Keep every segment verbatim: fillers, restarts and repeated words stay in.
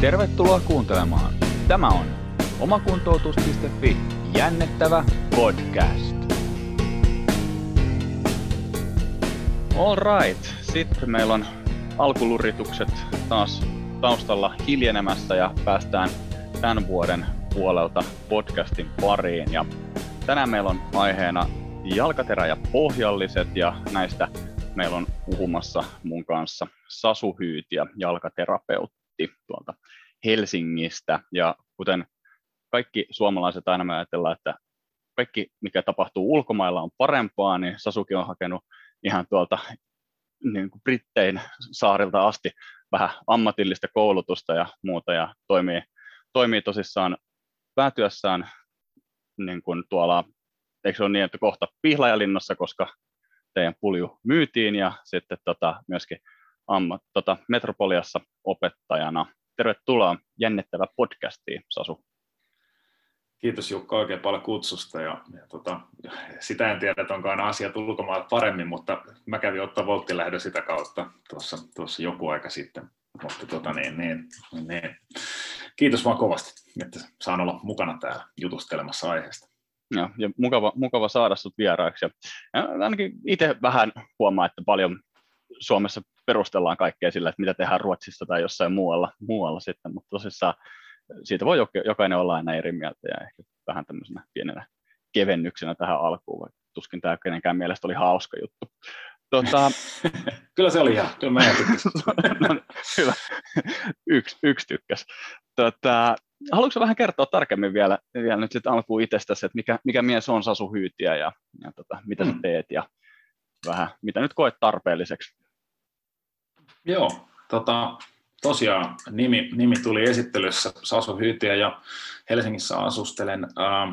Tervetuloa kuuntelemaan. Tämä on omakuntoutus piste fi jännittävä podcast. All right. Sitten meillä on alkuluritukset taas taustalla hiljenemässä ja päästään tämän vuoden puolelta podcastin pariin. Ja tänään meillä on aiheena jalkaterä ja pohjalliset ja näistä meillä on puhumassa mun kanssa Sasu Hyytiä, jalkaterapeutti tuolta Helsingistä. Ja kuten kaikki suomalaiset aina me ajatellaan, että kaikki mikä tapahtuu ulkomailla on parempaa, niin Sasukin on hakenut ihan tuolta niin kuin Brittein saarilta asti vähän ammatillista koulutusta ja muuta ja toimii, toimii tosissaan päätyössään niin kuin tuolla, eikö se ole niin, että kohta Pihlajalinnassa, koska teidän pulju myytiin ja sitten tota, myöskin ammat, tota, Metropoliassa opettajana. Tervetuloa jännittävä podcastiin, Sasu. Kiitos Jukka oikein paljon kutsusta ja, ja tota, sitä en tiedä, että onkaan asiat ulkomailla paremmin, mutta mä kävin ottaa volttilähdön sitä kautta tuossa, tuossa joku aika sitten, mutta tota, niin, niin, niin. Kiitos vaan kovasti, että saan olla mukana täällä jutustelemassa aiheesta. Ja, ja mukava, mukava saada sut vieraaksi. Ja ainakin itse vähän huomaa, että paljon Suomessa perustellaan kaikkea sillä, että mitä tehdään Ruotsissa tai jossain muualla, muualla sitten, mutta tosissaan siitä voi jokainen olla aina eri mieltä ja ehkä vähän tämmöisenä pienenä kevennyksenä tähän alkuun, vaikka tuskin tämä kenenkään mielestä oli hauska juttu. Tuota, kyllä se oli ihan, kyllä mä en tykkäsin. No, hyvä, yksi, yksi tykkäs. Tuota, haluatko vähän kertoa tarkemmin vielä, vielä nyt sitten alkuun itsestäsi, että mikä, mikä mies on Sasu Hyytiä ja, ja tota, mitä sä teet ja vähän, mitä nyt koet tarpeelliseksi? Joo, tota... Tosiaan nimi, nimi tuli esittelyssä, Sasu Hyytiä, ja Helsingissä asustelen. Ähm,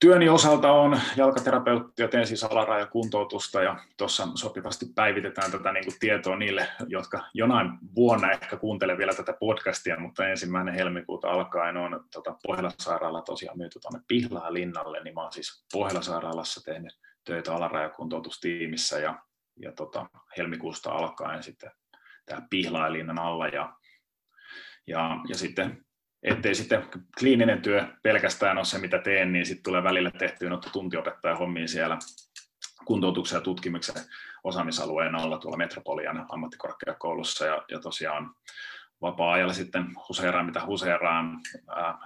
työni osalta on jalkaterapeutti ja teen siis alarajakuntoutusta ja tuossa sopivasti päivitetään tätä niin kuin tietoa niille, jotka jonain vuonna ehkä kuuntelee vielä tätä podcastia, mutta ensimmäinen helmikuuta alkaen on tota, Pohjola Sairaala tosiaan myyty tuonne Pihlajalinnalle, niin mä oon siis Pohjola Sairaalassa tehnyt töitä alarajakuntoutustiimissä ja, ja tota, helmikuusta alkaen sitten tää Pihlailinnan alla ja, ja, ja sitten, ettei sitten kliininen työ pelkästään ole se, mitä teen, niin sitten tulee välillä tehtyä noita tuntiopettajan hommia siellä kuntoutuksen ja tutkimuksen osaamisalueen alla tuolla Metropolian ammattikorkeakoulussa ja, ja tosiaan vapaa-ajalla sitten huseeraan mitä huseeraan, ää,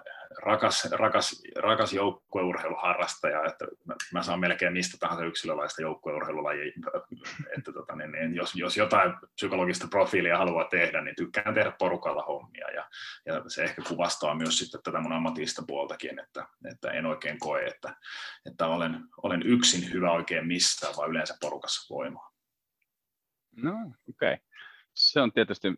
rakas, rakas, rakas joukkueurheiluharrastaja, että mä, mä saan melkein mistä tahansa yksilölaista joukkueurheilulajia, että tota, niin, niin, jos, jos jotain psykologista profiilia haluaa tehdä, niin tykkään tehdä porukalla hommia ja, ja se ehkä kuvastaa myös sitten tätä mun ammatista puoltakin, että, että en oikein koe, että, että olen, olen yksin hyvä oikein missään, vaan yleensä porukassa voimaa. No okei, okay. Se on tietysti...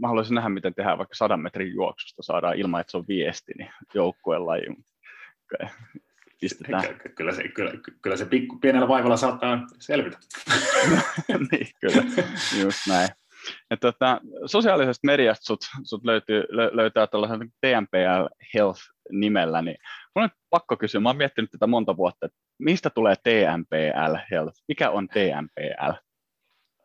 Mä haluaisin nähdä, miten tehdään vaikka sadan metrin juoksusta, saadaan ilman, että se on viesti, niin joukkueen lajiin. Kyllä se, kyllä, kyllä se pikku, pienellä vaivalla saattaa selvitä. Niin, kyllä, just näin. Ja tuota, sosiaalisesta mediasta sut, sut löytyy, löytää tällaisen T M P L Health-nimellä, niin mun on pakko kysyä, mä oon miettinyt tätä monta vuotta, että mistä tulee T M P L Health? Mikä on T M P L?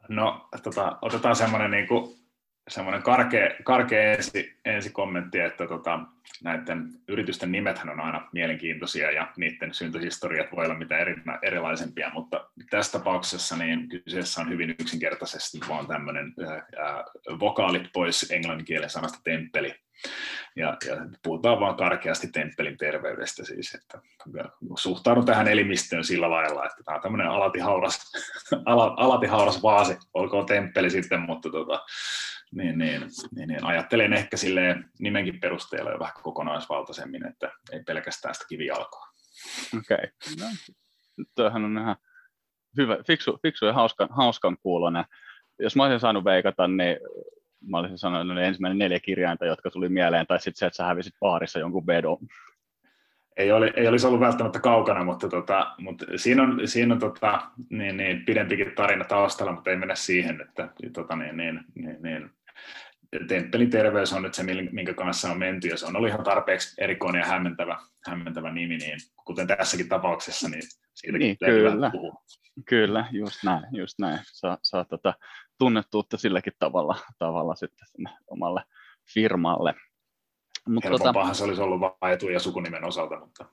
No, tota, otetaan semmoinen niin kuin semmoinen karkea, karkea ensi, ensi kommentti, että tota, näiden yritysten nimethän on aina mielenkiintoisia ja niiden syntyhistoriat voi olla mitä eri, erilaisempia, mutta tässä tapauksessa niin kyseessä on hyvin yksinkertaisesti vaan tämmöinen ää, vokaalit pois englannin kielen sanasta temppeli. Ja, ja puhutaan vaan karkeasti temppelin terveydestä siis, että suhtaudun tähän elimistöön sillä lailla, että tämä on tämmöinen alati hauras, ala, alati hauras vaasi, olkoon temppeli sitten, mutta tota, niin, niin, niin, niin, ajattelen ehkä silleen nimenkin perusteella jo vähän kokonaisvaltaisemmin, että ei pelkästään sitä kivijalkaa. Okei, okay. No, tämähän on ihan hyvä, fiksu, fiksu ja hauskan, hauskan kuulonen. Jos mä olisin saanut veikata, niin mä olisin sanonut, että ne ensimmäinen neljä kirjainta, jotka tuli mieleen, tai sitten se, että sä hävisit baarissa jonkun vedon. Ei, oli, ei olisi ollut välttämättä kaukana, mutta, tota, mutta siinä on, siinä on tota, niin, niin, pidempikin tarina taustalla, mutta ei mennä siihen, että tota, niin, niin, niin, niin. Temppelin terveys on nyt se, minkä kanssa on menty, ja se on ollut ihan tarpeeksi erikoinen ja hämmentävä, hämmentävä nimi, niin kuten tässäkin tapauksessa, niin Niin, kyllä, kyllä, just näin, just näin. Saa, saa tota tunnettuutta silläkin tavalla, tavalla sitten sinne omalle firmalle. Mut helpompahan tota, se olisi ollut vain etu- ja sukunimen osalta, mutta...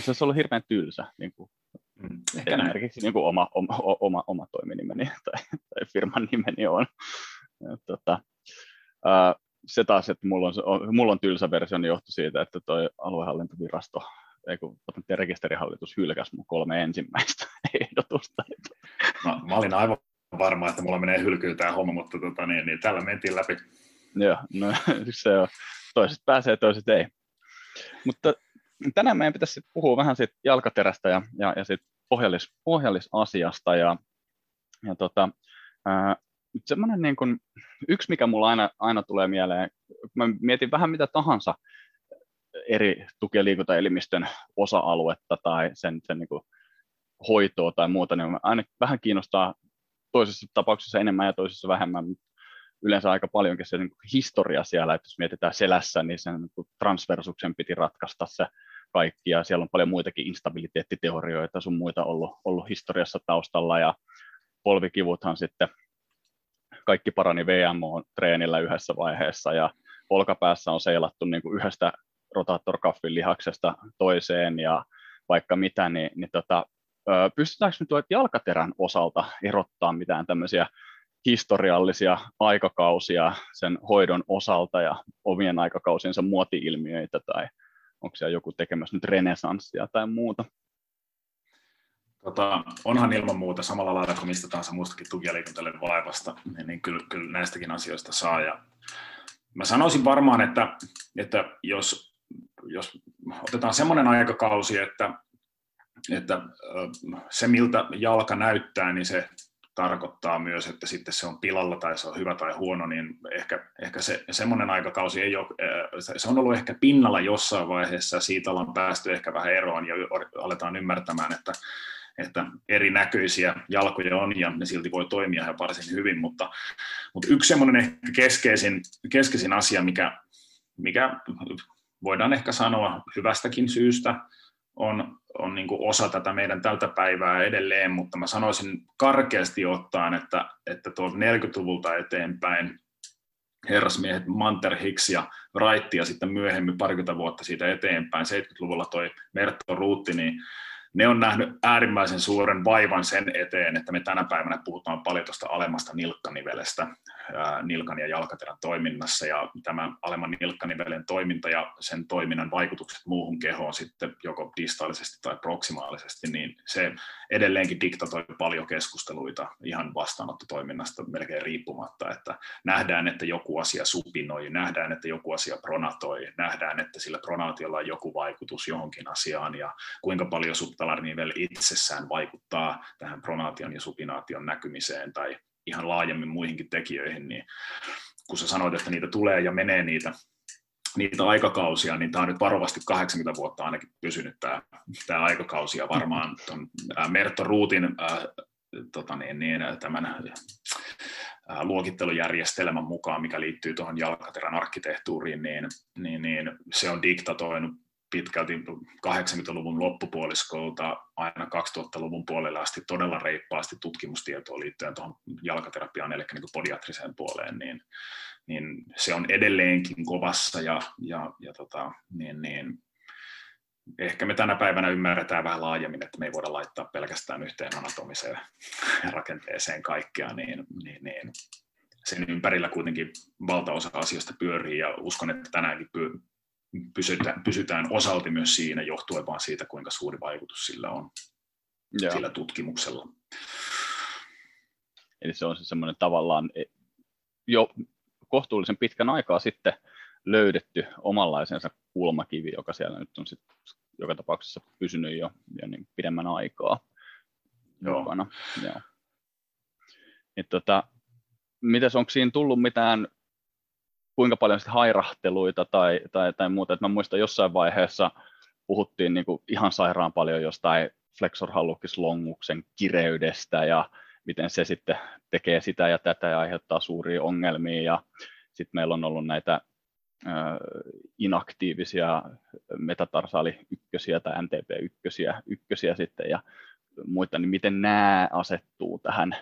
Se olisi ollut hirveän tylsä, niin kuin mm, esimerkiksi niin kuin oma, oma, oma, oma toiminimeni tai, tai firman nimeni on. Tota, ää, se taas, että mulla on, mulla on tylsä versio, niin johtui siitä, että toi aluehallintovirasto, ei kun rekisterihallitus hylkäsi mun kolme ensimmäistä ehdotusta. No, mä olin aivan varma, että mulla menee hylkyyn tämä homma, mutta tota, niin, niin, tällä mentiin läpi. Joo, no se on. Toiset pääsee, toiset ei. Mutta tänään meidän pitäisi puhua vähän siitä jalkaterästä ja, ja, ja siitä pohjallis, pohjallisasiasta. Ja, ja tota, ää, semmoinen niin kuin, yksi, mikä mulla aina, aina tulee mieleen, kun mä mietin vähän mitä tahansa eri tuki- ja liikuntaelimistön osa-aluetta tai sen, sen niin kuin hoitoa tai muuta, niin aina vähän kiinnostaa toisessa tapauksessa enemmän ja toisessa vähemmän. Yleensä aika paljonkin se niin kuin historia siellä, että jos mietitään selässä, niin sen niin kuin transversuksen piti ratkaista se kaikki, ja siellä on paljon muitakin instabiliteettiteorioita, sun muita ollut, ollut historiassa taustalla, ja polvikivuthan sitten kaikki parani V M O-treenillä yhdessä vaiheessa, ja olkapäässä on seilattu niin kuin yhdestä rotaattorkaffin lihaksesta toiseen, ja vaikka mitä, niin, niin tota, pystytäänkö nyt jalkaterän osalta erottaa mitään tämmöisiä historiallisia aikakausia sen hoidon osalta ja omien aikakausiensa muoti-ilmiöitä, tai onko siellä joku tekemässä nyt renesanssia tai muuta? Tota, onhan ilman muuta samalla lailla kuin mistä tahansa muustakin tuki- ja liikuntaelinten vaivasta, niin kyllä, kyllä näistäkin asioista saa. Ja mä sanoisin varmaan, että, että jos, jos otetaan semmoinen aikakausi, että, että se miltä jalka näyttää, niin se tarkoittaa myös, että sitten se on pilalla tai se on hyvä tai huono, niin ehkä, ehkä se semmoinen aikakausi ei ole, se on ollut ehkä pinnalla jossain vaiheessa ja siitä ollaan päästy ehkä vähän eroon ja aletaan ymmärtämään, että, että erinäköisiä jalkoja on ja ne silti voi toimia ja varsin hyvin, mutta, mutta yksi semmoinen ehkä keskeisin, keskeisin asia, mikä, mikä voidaan ehkä sanoa hyvästäkin syystä, on, on niin kuin osa tätä meidän tältä päivää edelleen, mutta mä sanoisin karkeasti ottaen, että, että tuolta neljäkymmentäluvulta eteenpäin herrasmiehet Manter, Hicks ja Wright ja sitten myöhemmin parikymmentä vuotta siitä eteenpäin, seitsemänkymmentäluvulla toi Merton Root, niin ne on nähnyt äärimmäisen suuren vaivan sen eteen, että me tänä päivänä puhutaan paljon tuosta alemmasta nilkkanivelestä nilkan ja jalkaterän toiminnassa, ja tämä alemman nilkkanivelen toiminta ja sen toiminnan vaikutukset muuhun kehoon sitten joko distaalisesti tai proksimaalisesti, niin se edelleenkin diktatoi paljon keskusteluita ihan vastaanottotoiminnasta melkein riippumatta, että nähdään, että joku asia supinoi, nähdään, että joku asia pronatoi, nähdään, että sillä pronaatiolla on joku vaikutus johonkin asiaan, ja kuinka paljon subtalarnivel itsessään vaikuttaa tähän pronaation ja supinaation näkymiseen tai ihan laajemmin muihinkin tekijöihin, niin kun sä sanoit, että niitä tulee ja menee niitä, niitä aikakausia, niin tämä on nyt varovasti kahdeksankymmentä vuotta ainakin pysynyt tämä, tämä aikakausi, ja varmaan tuon Merton Rootin äh, tota niin, niin, tämän äh, luokittelujärjestelmän mukaan, mikä liittyy tuohon jalkaterän arkkitehtuuriin, niin, niin, niin se on diktatoinut pitkälti kahdeksankymmentäluvun loppupuoliskolta aina kaksituhattaluvun puolelle asti todella reippaasti tutkimustietoa liittyen tuohon jalkaterapiaan, eli niin kuin podiatriseen puoleen, niin, niin se on edelleenkin kovassa, ja, ja, ja tota, niin, niin, ehkä me tänä päivänä ymmärretään vähän laajemmin, että me ei voida laittaa pelkästään yhteen anatomiseen rakenteeseen kaikkea, niin, niin, niin sen ympärillä kuitenkin valtaosa asioista pyörii, ja uskon, että tänäänkin pyörii. Pysytään, pysytään osalti myös siinä, johtuen vaan siitä, kuinka suuri vaikutus sillä on, Joo. sillä tutkimuksella. Eli se on se semmoinen tavallaan jo kohtuullisen pitkän aikaa sitten löydetty omanlaisensa kulmakivi, joka siellä nyt on sitten joka tapauksessa pysynyt jo, jo niin pidemmän aikaa. Joo. Mukana. Joo. Et tota, mitäs, onko siinä tullut mitään, kuinka paljon sitten hairahteluita tai, tai, tai muuta. Et mä muistan, jossain vaiheessa puhuttiin niinku ihan sairaan paljon jostain flexorhallukislonguksen kireydestä ja miten se sitten tekee sitä ja tätä ja aiheuttaa suuria ongelmia. Ja sitten meillä on ollut näitä inaktiivisia metatarsaali-ykkösiä tai M T P-ykkösiä ykkösiä sitten ja muita, niin miten nämä asettuu tähän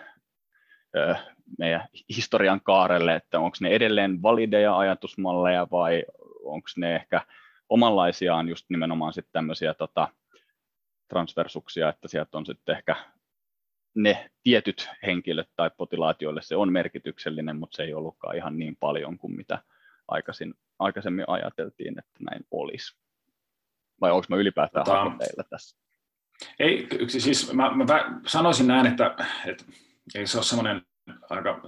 meidän historian kaarelle, että onko ne edelleen valideja ajatusmalleja vai onko ne ehkä omanlaisiaan just nimenomaan sitten tämmöisiä tota, transversuksia, että sieltä on sitten ehkä ne tietyt henkilöt tai potilaat, joille se on merkityksellinen, mutta se ei ollutkaan ihan niin paljon kuin mitä aikaisin, aikaisemmin ajateltiin, että näin olisi. Vai onko mä ylipäätään tota, haluan teillä tässä? Ei, siis mä, mä sanoisin näin, että, että ei se ole semmoinen aika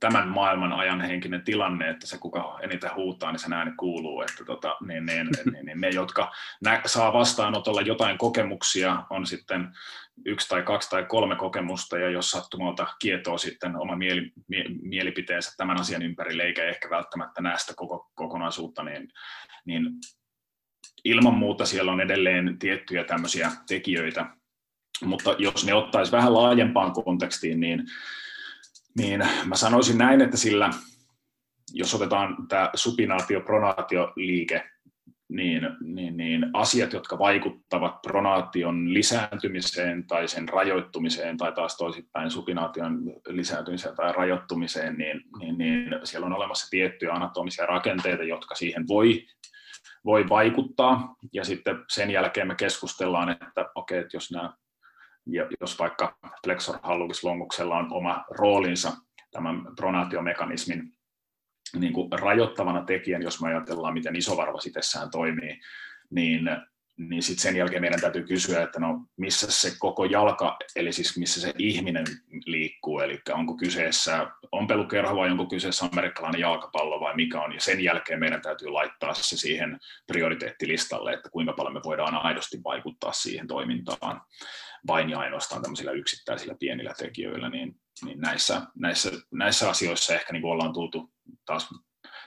tämän maailman ajan henkinen tilanne, että se kuka eniten huutaa, niin sen ääni kuuluu, että tota, ne, ne, ne, ne, ne, jotka nä- saa vastaanotolla jotain kokemuksia, on sitten yksi tai kaksi tai kolme kokemusta, ja jos sattumalta kietoo sitten oma mieli, mie, mielipiteensä tämän asian ympärille, eikä ehkä välttämättä näe sitä koko, kokonaisuutta, niin, niin ilman muuta siellä on edelleen tiettyjä tämmöisiä tekijöitä, mutta jos ne ottaisi vähän laajempaan kontekstiin, niin niin mä sanoisin näin, että sillä, jos otetaan tämä supinaatio-pronaatioliike, niin, niin, niin asiat, jotka vaikuttavat pronaation lisääntymiseen tai sen rajoittumiseen, tai taas toisinpäin supinaation lisääntymiseen tai rajoittumiseen, niin, niin, niin siellä on olemassa tiettyjä anatomisia rakenteita, jotka siihen voi, voi vaikuttaa. Ja sitten sen jälkeen me keskustellaan, että okei, että jos nämä ja jos vaikka flexor-hallukislonguksella on oma roolinsa tämän pronaatiomekanismin niin kuin rajoittavana tekijän, jos me ajatellaan, miten isovarvas itsessään toimii, niin, niin sitten sen jälkeen meidän täytyy kysyä, että no missä se koko jalka, eli siis missä se ihminen liikkuu, eli onko kyseessä ompelukerho vai onko kyseessä amerikkalainen jalkapallo vai mikä on, ja sen jälkeen meidän täytyy laittaa se siihen prioriteettilistalle, että kuinka paljon me voidaan aidosti vaikuttaa siihen toimintaan vain ja ainoastaan tämmöisillä yksittäisillä pienillä tekijöillä, niin, niin näissä, näissä, näissä asioissa ehkä niin ollaan tultu taas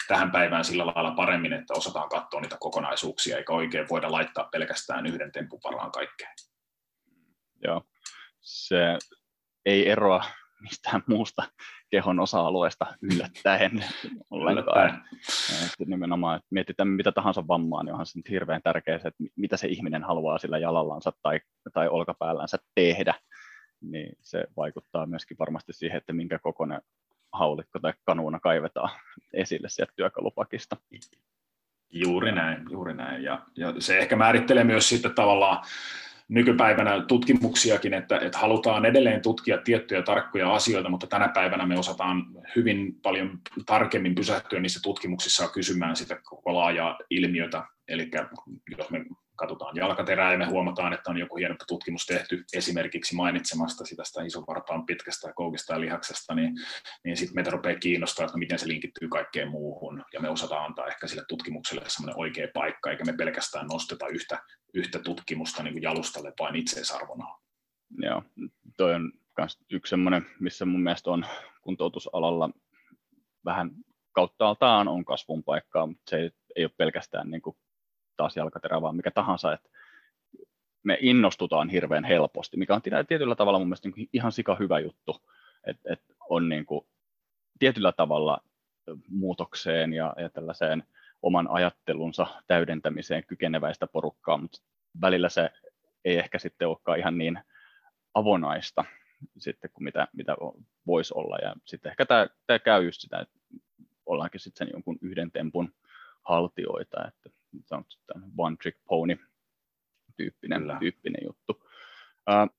tähän päivään sillä lailla paremmin, että osataan katsoa niitä kokonaisuuksia, eikä oikein voida laittaa pelkästään yhden tempun varaan kaikkeen. Joo, se ei eroa mistään muusta kehon osa-alueesta yllättäen ollenkaan. Että nimenomaan, että mietitään mitä tahansa vammaa, niin onhan se nyt hirveän tärkeää, että mitä se ihminen haluaa sillä jalallansa tai, tai olkapäällänsä tehdä, niin se vaikuttaa myöskin varmasti siihen, että minkä kokoinen haulikko tai kanuuna kaivetaan esille sieltä työkalupakista. Juuri näin, juuri näin. Ja, ja se ehkä määrittelee myös sitten tavallaan nykypäivänä tutkimuksiakin, että, että halutaan edelleen tutkia tiettyjä tarkkoja asioita, mutta tänä päivänä me osataan hyvin paljon tarkemmin pysähtyä niissä tutkimuksissa kysymään sitä koko laajaa ilmiötä. Eli jos me katsotaan jalkaterää ja me huomataan, että on joku hieno tutkimus tehty esimerkiksi mainitsemasta sitä, sitä isovartaan pitkästä koukista ja lihaksesta, niin, niin sitten meitä rupeaa kiinnostaa, että miten se linkittyy kaikkeen muuhun. Ja me osataan antaa ehkä sille tutkimukselle semmoinen oikea paikka, eikä me pelkästään nosteta yhtä, yhtä tutkimusta niin kuin jalustalle vain itseisarvonaan. Joo, toi on myös yksi semmoinen, missä mun mielestä on kuntoutusalalla vähän kauttaaltaan on kasvun paikkaa, mutta se ei, ei ole pelkästään niin kuin taas jalkaterä, vaan mikä tahansa, että me innostutaan hirveän helposti, mikä on tietyllä tavalla mun mielestä ihan sika hyvä juttu, että et on niin kuin tietyllä tavalla muutokseen ja, ja tällaiseen oman ajattelunsa täydentämiseen kykeneväistä porukkaa, mutta välillä se ei ehkä sitten olekaan ihan niin avonaista sitten kuin mitä, mitä voisi olla, ja sitten ehkä tämä, tämä käy just sitä, että ollaankin sitten sen jonkun yhden tempun haltioita, että se on one trick pony tyyppinen, tyyppinen juttu. Uh,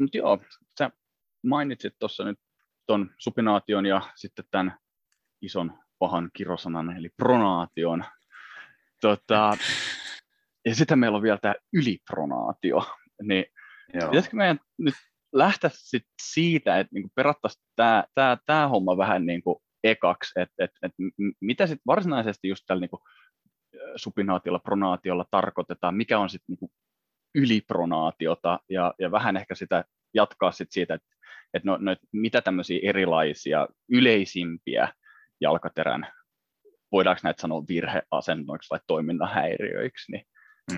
mutta joo, sä mainitsit tuossa nyt ton supinaation ja sitten tämän ison pahan kirosanan, eli pronaation. Tota, ja sitten meillä on vielä tämä ylipronaatio. Niin pitäisikö meidän nyt lähteä sit siitä, että niinku perattaisiin tämä homma vähän niinku ekaksi, että et, et, mitä sitten varsinaisesti just tällä niinku supinaatiolla, pronaatiolla tarkoitetaan, mikä on sitten niinku ylipronaatiota, ja, ja vähän ehkä sitä jatkaa sit siitä, että et no, no, et mitä tämmöisiä erilaisia, yleisimpiä jalkaterän, voidaanko näitä sanoa virheasennoiksi vai toiminnan häiriöiksi, niin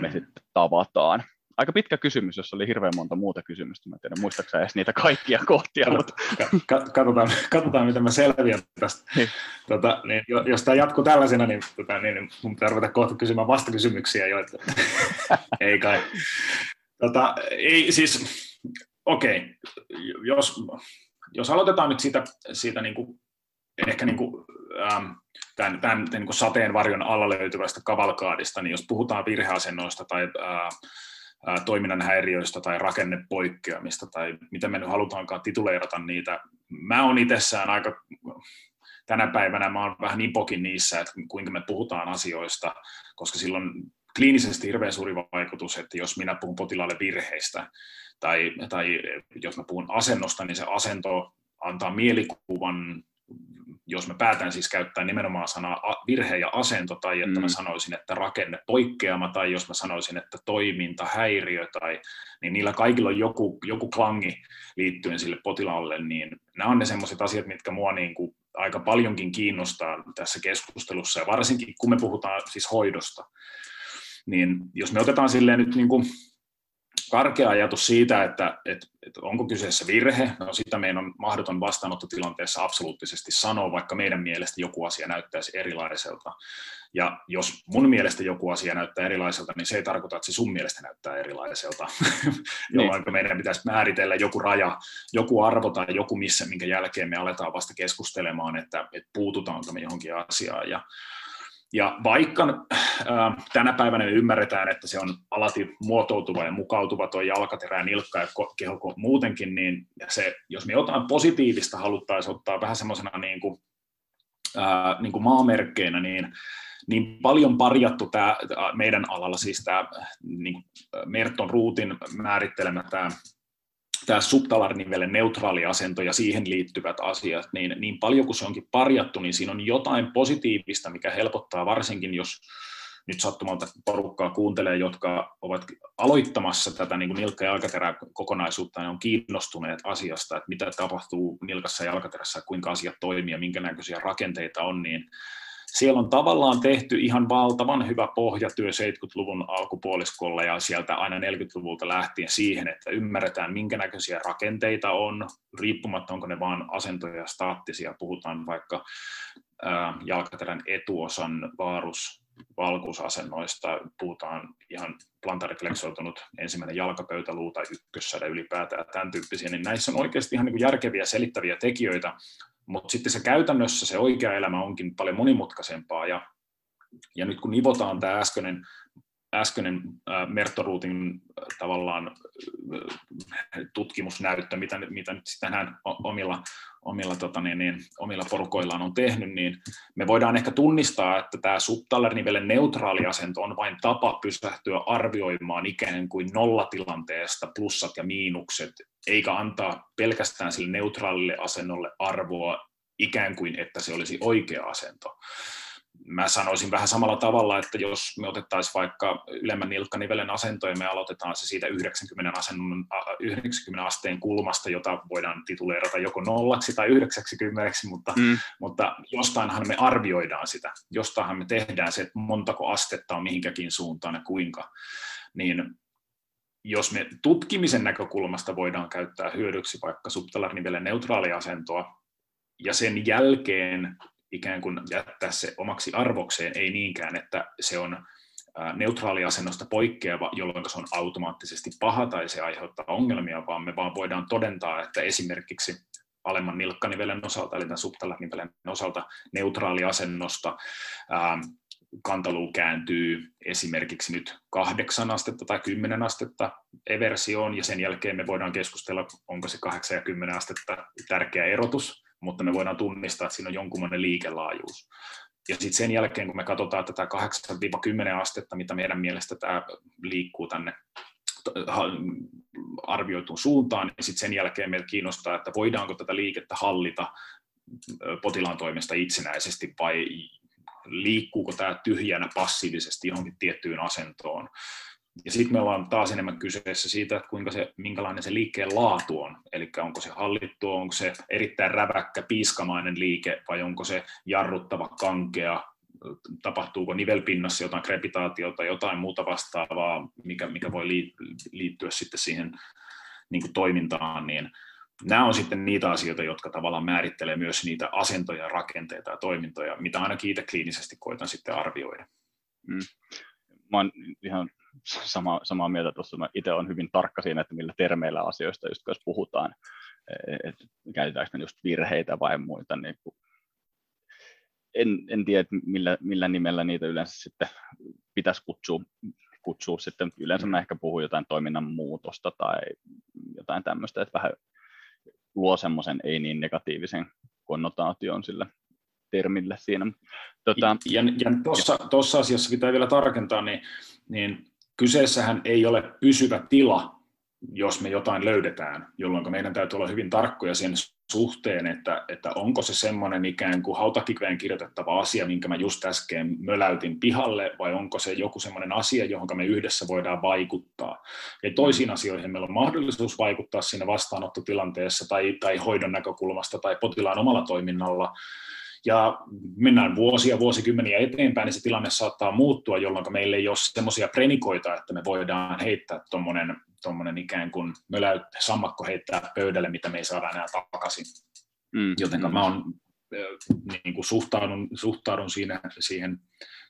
me mm. sitten tavataan. aika pitkä kysymys, jossa oli hirveän monta muuta kysymystä. Mä en tiedä, muistatko sä edes niitä kaikkia kohtia. Kato, mutta... ka- katsotaan, katsotaan, miten mä selviän tästä. Niin. Tota, niin, jos tämä jatkuu tällaisena, niin, tota, niin mun pitää ruveta kohta kysymään vastakysymyksiä jo. Että... ei kai. Tota, ei, siis, okei. Okay. Jos, jos aloitetaan nyt siitä, siitä niin kuin, ehkä niin kuin, ähm, tämän, tämän niin kuin sateenvarjon alla löytyvästä kavalkaadista, niin jos puhutaan virheasennoista tai... Äh, toiminnan häiriöistä tai rakennepoikkeamista tai mitä me nyt halutaankaan tituleerata niitä. Mä oon itsessään aika, tänä päivänä mä oon vähän impokin niissä, että kuinka me puhutaan asioista, koska silloin kliinisesti hirveän suuri vaikutus, että jos minä puhun potilaalle virheistä tai, tai jos mä puhun asennosta, niin se asento antaa mielikuvan, jos mä päätän siis käyttää nimenomaan sanaa virhe ja asento, tai että mm. mä sanoisin, että rakenne poikkeama, tai jos mä sanoisin, että toiminta, häiriö, tai, niin niillä kaikilla on joku, joku klangi liittyen sille potilaalle, niin nämä on ne sellaiset asiat, mitkä mua niin kuin aika paljonkin kiinnostaa tässä keskustelussa, ja varsinkin kun me puhutaan siis hoidosta, niin jos me otetaan silleen nyt niin kuin karkea ajatus siitä, että, että, että onko kyseessä virhe, no sitä meidän on mahdoton vastaanottotilanteessa absoluuttisesti sanoa, vaikka meidän mielestä joku asia näyttäisi erilaiselta. Ja jos mun mielestä joku asia näyttää erilaiselta, niin se ei tarkoita, että se sun mielestä näyttää erilaiselta, jolloin meidän pitäisi määritellä joku raja, joku arvo tai joku missä, minkä jälkeen me aletaan vasta keskustelemaan, että, että puututaanko me johonkin asiaan. Ja Ja vaikka äh, tänä päivänä me ymmärretään, että se on alati muotoutuva ja mukautuva tuo jalkaterä, nilkka ja ko- keho muutenkin, niin se, jos me jotain positiivista haluttaisiin ottaa vähän semmoisena niin kuin, äh, niin kuin maamerkkeinä, niin, niin paljon parjattu tämä meidän alalla, siis tämä niin Merton Rootin määrittelemä tämä, tämä subtalarnivelen neutraali asento ja siihen liittyvät asiat, niin, niin paljon kuin se onkin parjattu, niin siinä on jotain positiivista, mikä helpottaa varsinkin, jos nyt sattumalta porukkaa kuuntelee, jotka ovat aloittamassa tätä niin kuin nilkka- ja jalkaterä-kokonaisuutta, ja on kiinnostuneet asiasta, että mitä tapahtuu nilkassa ja jalkaterässä, kuinka asiat toimii ja minkä näköisiä rakenteita on, niin siellä on tavallaan tehty ihan valtavan hyvä pohjatyö seitsemänkymmentäluvun alkupuoliskolla ja sieltä aina neljäkymmentäluvulta lähtien siihen, että ymmärretään minkä näköisiä rakenteita on, riippumatta onko ne vaan asentoja staattisia, puhutaan vaikka äh, jalkaterän etuosan vaarus-valkuusasennoista, puhutaan ihan plantarifleksoitunut ensimmäinen jalkapöytäluu tai ykkössädä ylipäätään tämän tyyppisiä, niin näissä on oikeasti ihan niin kuin järkeviä selittäviä tekijöitä. Mutta sitten se käytännössä se oikea elämä onkin paljon monimutkaisempaa. Ja, ja nyt kun nivotaan tämä äskeinen, äskeinen äh, Merton Rootin äh, tavallaan äh, tutkimusnäyttö, mitä, mitä nyt tänään omilla, omilla, tota, niin, niin, omilla porukoillaan on tehnyt, niin me voidaan ehkä tunnistaa, että tämä subtalarnivelen neutraali asento on vain tapa pysähtyä arvioimaan ikään kuin nollatilanteesta plussat ja miinukset, eikä antaa pelkästään sille neutraalille asennolle arvoa ikään kuin, että se olisi oikea asento. Mä sanoisin vähän samalla tavalla, että jos me otettaisiin vaikka ylemmän nilkkanivelen asento ja me aloitetaan se siitä yhdeksänkymmentä asteen kulmasta, jota voidaan tituleerata joko nollaksi tai yhdeksänkymmentä, mutta, mm. mutta jostainhan me arvioidaan sitä, jostainhan me tehdään se, että montako astetta on mihinkäkin suuntaan ja kuinka, niin jos me tutkimisen näkökulmasta voidaan käyttää hyödyksi vaikka subtalarnivelen neutraalia asentoa ja sen jälkeen ikään kuin jättää se omaksi arvokseen, ei niinkään, että se on neutraali asennosta poikkeava, jolloin se on automaattisesti paha tai se aiheuttaa ongelmia, vaan me vaan voidaan todentaa, että esimerkiksi alemman nilkkanivelen osalta, eli tämän subtalarnivelen osalta neutraali asennosta, kantaluu kääntyy esimerkiksi nyt kahdeksan astetta tai kymmenen astetta eversioon, ja sen jälkeen me voidaan keskustella, onko se kahdeksan ja kymmenen astetta tärkeä erotus, mutta me voidaan tunnistaa, että siinä on jonkunlainen liikelaajuus. Ja sitten sen jälkeen, kun me katsotaan tätä kahdeksasta kymmeneen astetta, mitä meidän mielestä tämä liikkuu tänne arvioituun suuntaan, niin sitten sen jälkeen meitä kiinnostaa, että voidaanko tätä liikettä hallita potilaan toimesta itsenäisesti vai liikkuuko tämä tyhjänä passiivisesti johonkin tiettyyn asentoon. Ja sitten me ollaan taas enemmän kyseessä siitä, että kuinka se, minkälainen se liikkeen laatu on. Eli onko se hallittu, onko se erittäin räväkkä, piiskamainen liike vai onko se jarruttava, kankea, tapahtuuko nivelpinnassa jotain krepitaatiota, jotain muuta vastaavaa, mikä, mikä voi liittyä sitten siihen niin kuin toimintaan, niin nämä on sitten niitä asioita, jotka tavallaan määrittelee myös niitä asentoja, rakenteita ja toimintoja, mitä ainakin itse kliinisesti koitan sitten arvioida. Mm. Mä oon ihan sama, samaa mieltä tuossa. Mä itse olen hyvin tarkka siinä, että millä termeillä asioista just jos puhutaan, että käytetäänkö ne just virheitä vai muita. Niin kun en, en tiedä, millä, millä nimellä niitä yleensä sitten pitäisi kutsua. kutsua sitten. Yleensä mä ehkä puhun jotain toiminnan muutosta tai jotain tämmöistä, että vähän luo semmoisen ei niin negatiivisen konnotaation sillä termillä siinä. Tota, ja ja tuossa asiassa pitää vielä tarkentaa, niin, niin kyseessähän ei ole pysyvä tila, jos me jotain löydetään, jolloin meidän täytyy olla hyvin tarkkoja sen suhteen, että, että onko se semmoinen ikään kuin hautakiveen kirjoitettava asia, minkä mä just äsken möläytin pihalle, vai onko se joku semmoinen asia, johon me yhdessä voidaan vaikuttaa. Ja toisiin asioihin meillä on mahdollisuus vaikuttaa siinä vastaanottotilanteessa tai, tai hoidon näkökulmasta tai potilaan omalla toiminnalla. Ja mennään vuosia, vuosikymmeniä eteenpäin, niin se tilanne saattaa muuttua, jolloin meillä ei ole semmoisia prenikoita, että me voidaan heittää tuommoinen tuommoinen ikään kuin möläyt, sammakko heittää pöydälle, mitä me ei saada enää takaisin. Mm, Jotenka mm. mä on, niin kuin suhtaudun, suhtaudun siinä, siihen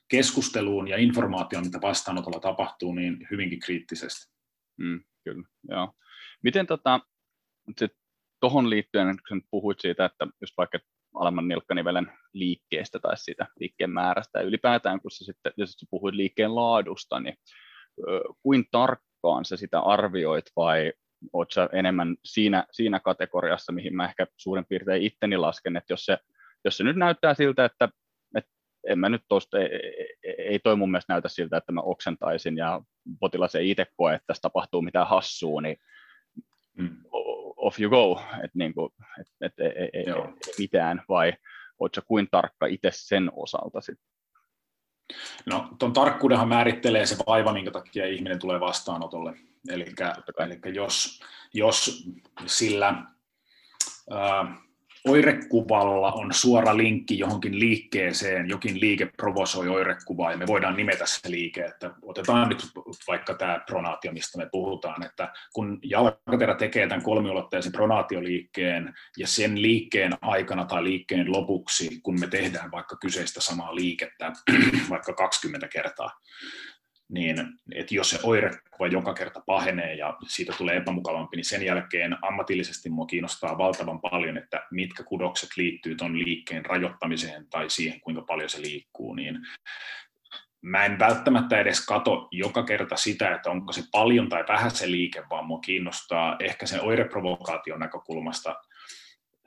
keskusteluun ja informaatioon, mitä vastaanotolla tapahtuu, niin hyvinkin kriittisesti. Mm, kyllä, joo. Miten tota, tuohon liittyen, kun puhuit siitä, että jos vaikka alemman nilkkanivelen liikkeestä tai siitä liikkeen määrästä, ja ylipäätään kun sä sitten, jos sä puhuit liikkeen laadusta, niin kuin tarkkaan sä sitä arvioit, vai oot sä enemmän siinä, siinä kategoriassa, mihin mä ehkä suurin piirtein itteni lasken, että jos se, jos se nyt näyttää siltä, että, että en mä nyt tosta, ei, ei toi mun mielestä näytä siltä, että mä oksentaisin, ja potilas ei itse koe, että tässä tapahtuu mitään hassua, niin mm. off you go, että niin kuin, et, et, et, et, et, mitään, vai oot sä kuin tarkka itse sen osalta sitten? No, tuon tarkkuudenhan määrittelee se vaiva, minkä takia ihminen tulee vastaanotolle. Elikkä, elikkä jos, jos sillä ää, oirekuvalla on suora linkki johonkin liikkeeseen, jokin liike provosoi oirekuvaa, ja me voidaan nimetä se liike, että otetaan nyt vaikka tämä pronaatio, mistä me puhutaan, että kun jalkaterä tekee tämän kolmiulotteisen pronaatioliikkeen, ja sen liikkeen aikana tai liikkeen lopuksi, kun me tehdään vaikka kyseistä samaa liikettä, vaikka kaksikymmentä kertaa, niin että jos se oirekuva joka kerta pahenee ja siitä tulee epämukavampi, niin sen jälkeen ammatillisesti minua kiinnostaa valtavan paljon, että mitkä kudokset liittyy tuon liikkeen rajoittamiseen tai siihen, kuinka paljon se liikkuu. Niin mä en välttämättä edes katso joka kerta sitä, että onko se paljon tai vähän se liike, vaan minua kiinnostaa ehkä sen oireprovokaation näkökulmasta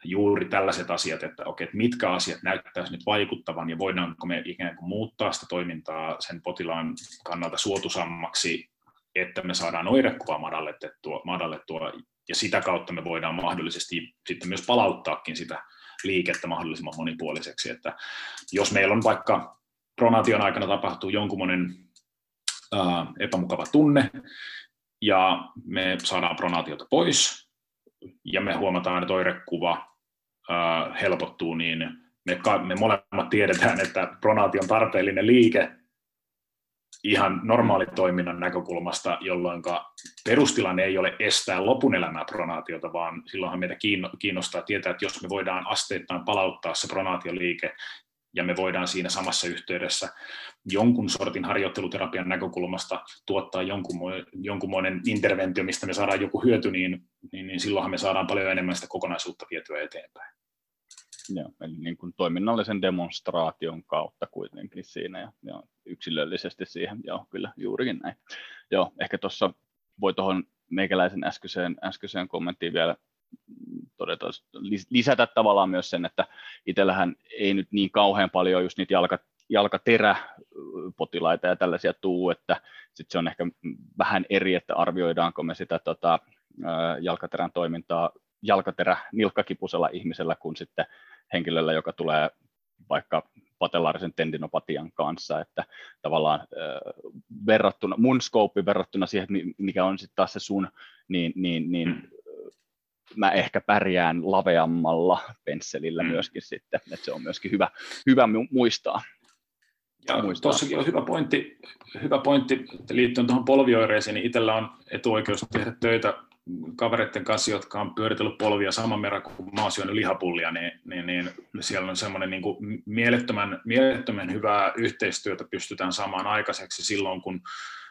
juuri tällaiset asiat, että okei, että mitkä asiat näyttäisi nyt vaikuttavan ja voidaanko me ikään kuin muuttaa sitä toimintaa sen potilaan kannalta suotuisammaksi, että me saadaan oirekuvaa madallettua, madallettua ja sitä kautta me voidaan mahdollisesti sitten myös palauttaakin sitä liikettä mahdollisimman monipuoliseksi. Että jos meillä on vaikka pronaation aikana tapahtuu jonkunmoinen äh, epämukava tunne ja me saadaan pronaatiota pois ja me huomataan, että oirekuva helpottuu, niin me, me molemmat tiedetään, että pronaatio on tarpeellinen liike ihan normaalitoiminnan näkökulmasta, jolloin perustilanne ei ole estää lopun elämää pronaatiota, vaan silloinhan meitä kiinnostaa tietää, että jos me voidaan asteittain palauttaa se pronaatioliike, ja me voidaan siinä samassa yhteydessä jonkun sortin harjoitteluterapian näkökulmasta tuottaa jonkunmoinen interventio, mistä me saadaan joku hyöty, niin, niin, niin silloinhan me saadaan paljon enemmän sitä kokonaisuutta vietyä eteenpäin. Joo, eli niin kuin toiminnallisen demonstraation kautta kuitenkin siinä ja, ja yksilöllisesti siihen, joo, kyllä juurikin näin. Joo, ehkä tuossa voi tuohon meikäläisen äskeiseen, äskeiseen kommenttiin vielä todeta, lisätä tavallaan myös sen, että itsellähän ei nyt niin kauhean paljon just niitä jalka, jalkateräpotilaita ja tällaisia tuu, että sitten se on ehkä vähän eri, että arvioidaanko me sitä tota, jalkaterän toimintaa jalkaterä nilkkakipusella ihmisellä kuin sitten henkilöllä, joka tulee vaikka patellaarisen tendinopatian kanssa, että tavallaan verrattuna, mun scope verrattuna siihen, mikä on sitten taas se sun, niin, niin, niin hmm. mä ehkä pärjään laveammalla pensselillä myöskin sitten, että se on myöskin hyvä, hyvä muistaa. Ja tuossakin on hyvä pointti, hyvä pointti liittyen tuohon polvioireisiin, niin itsellä on etuoikeus tehdä töitä kavereiden kanssa, jotka on pyöritellyt polvia saman verran kuin mä oon syönyt lihapullia, niin, niin, niin siellä on semmoinen niin kuin mielettömän, mielettömän hyvää yhteistyötä pystytään saamaan aikaiseksi silloin, kun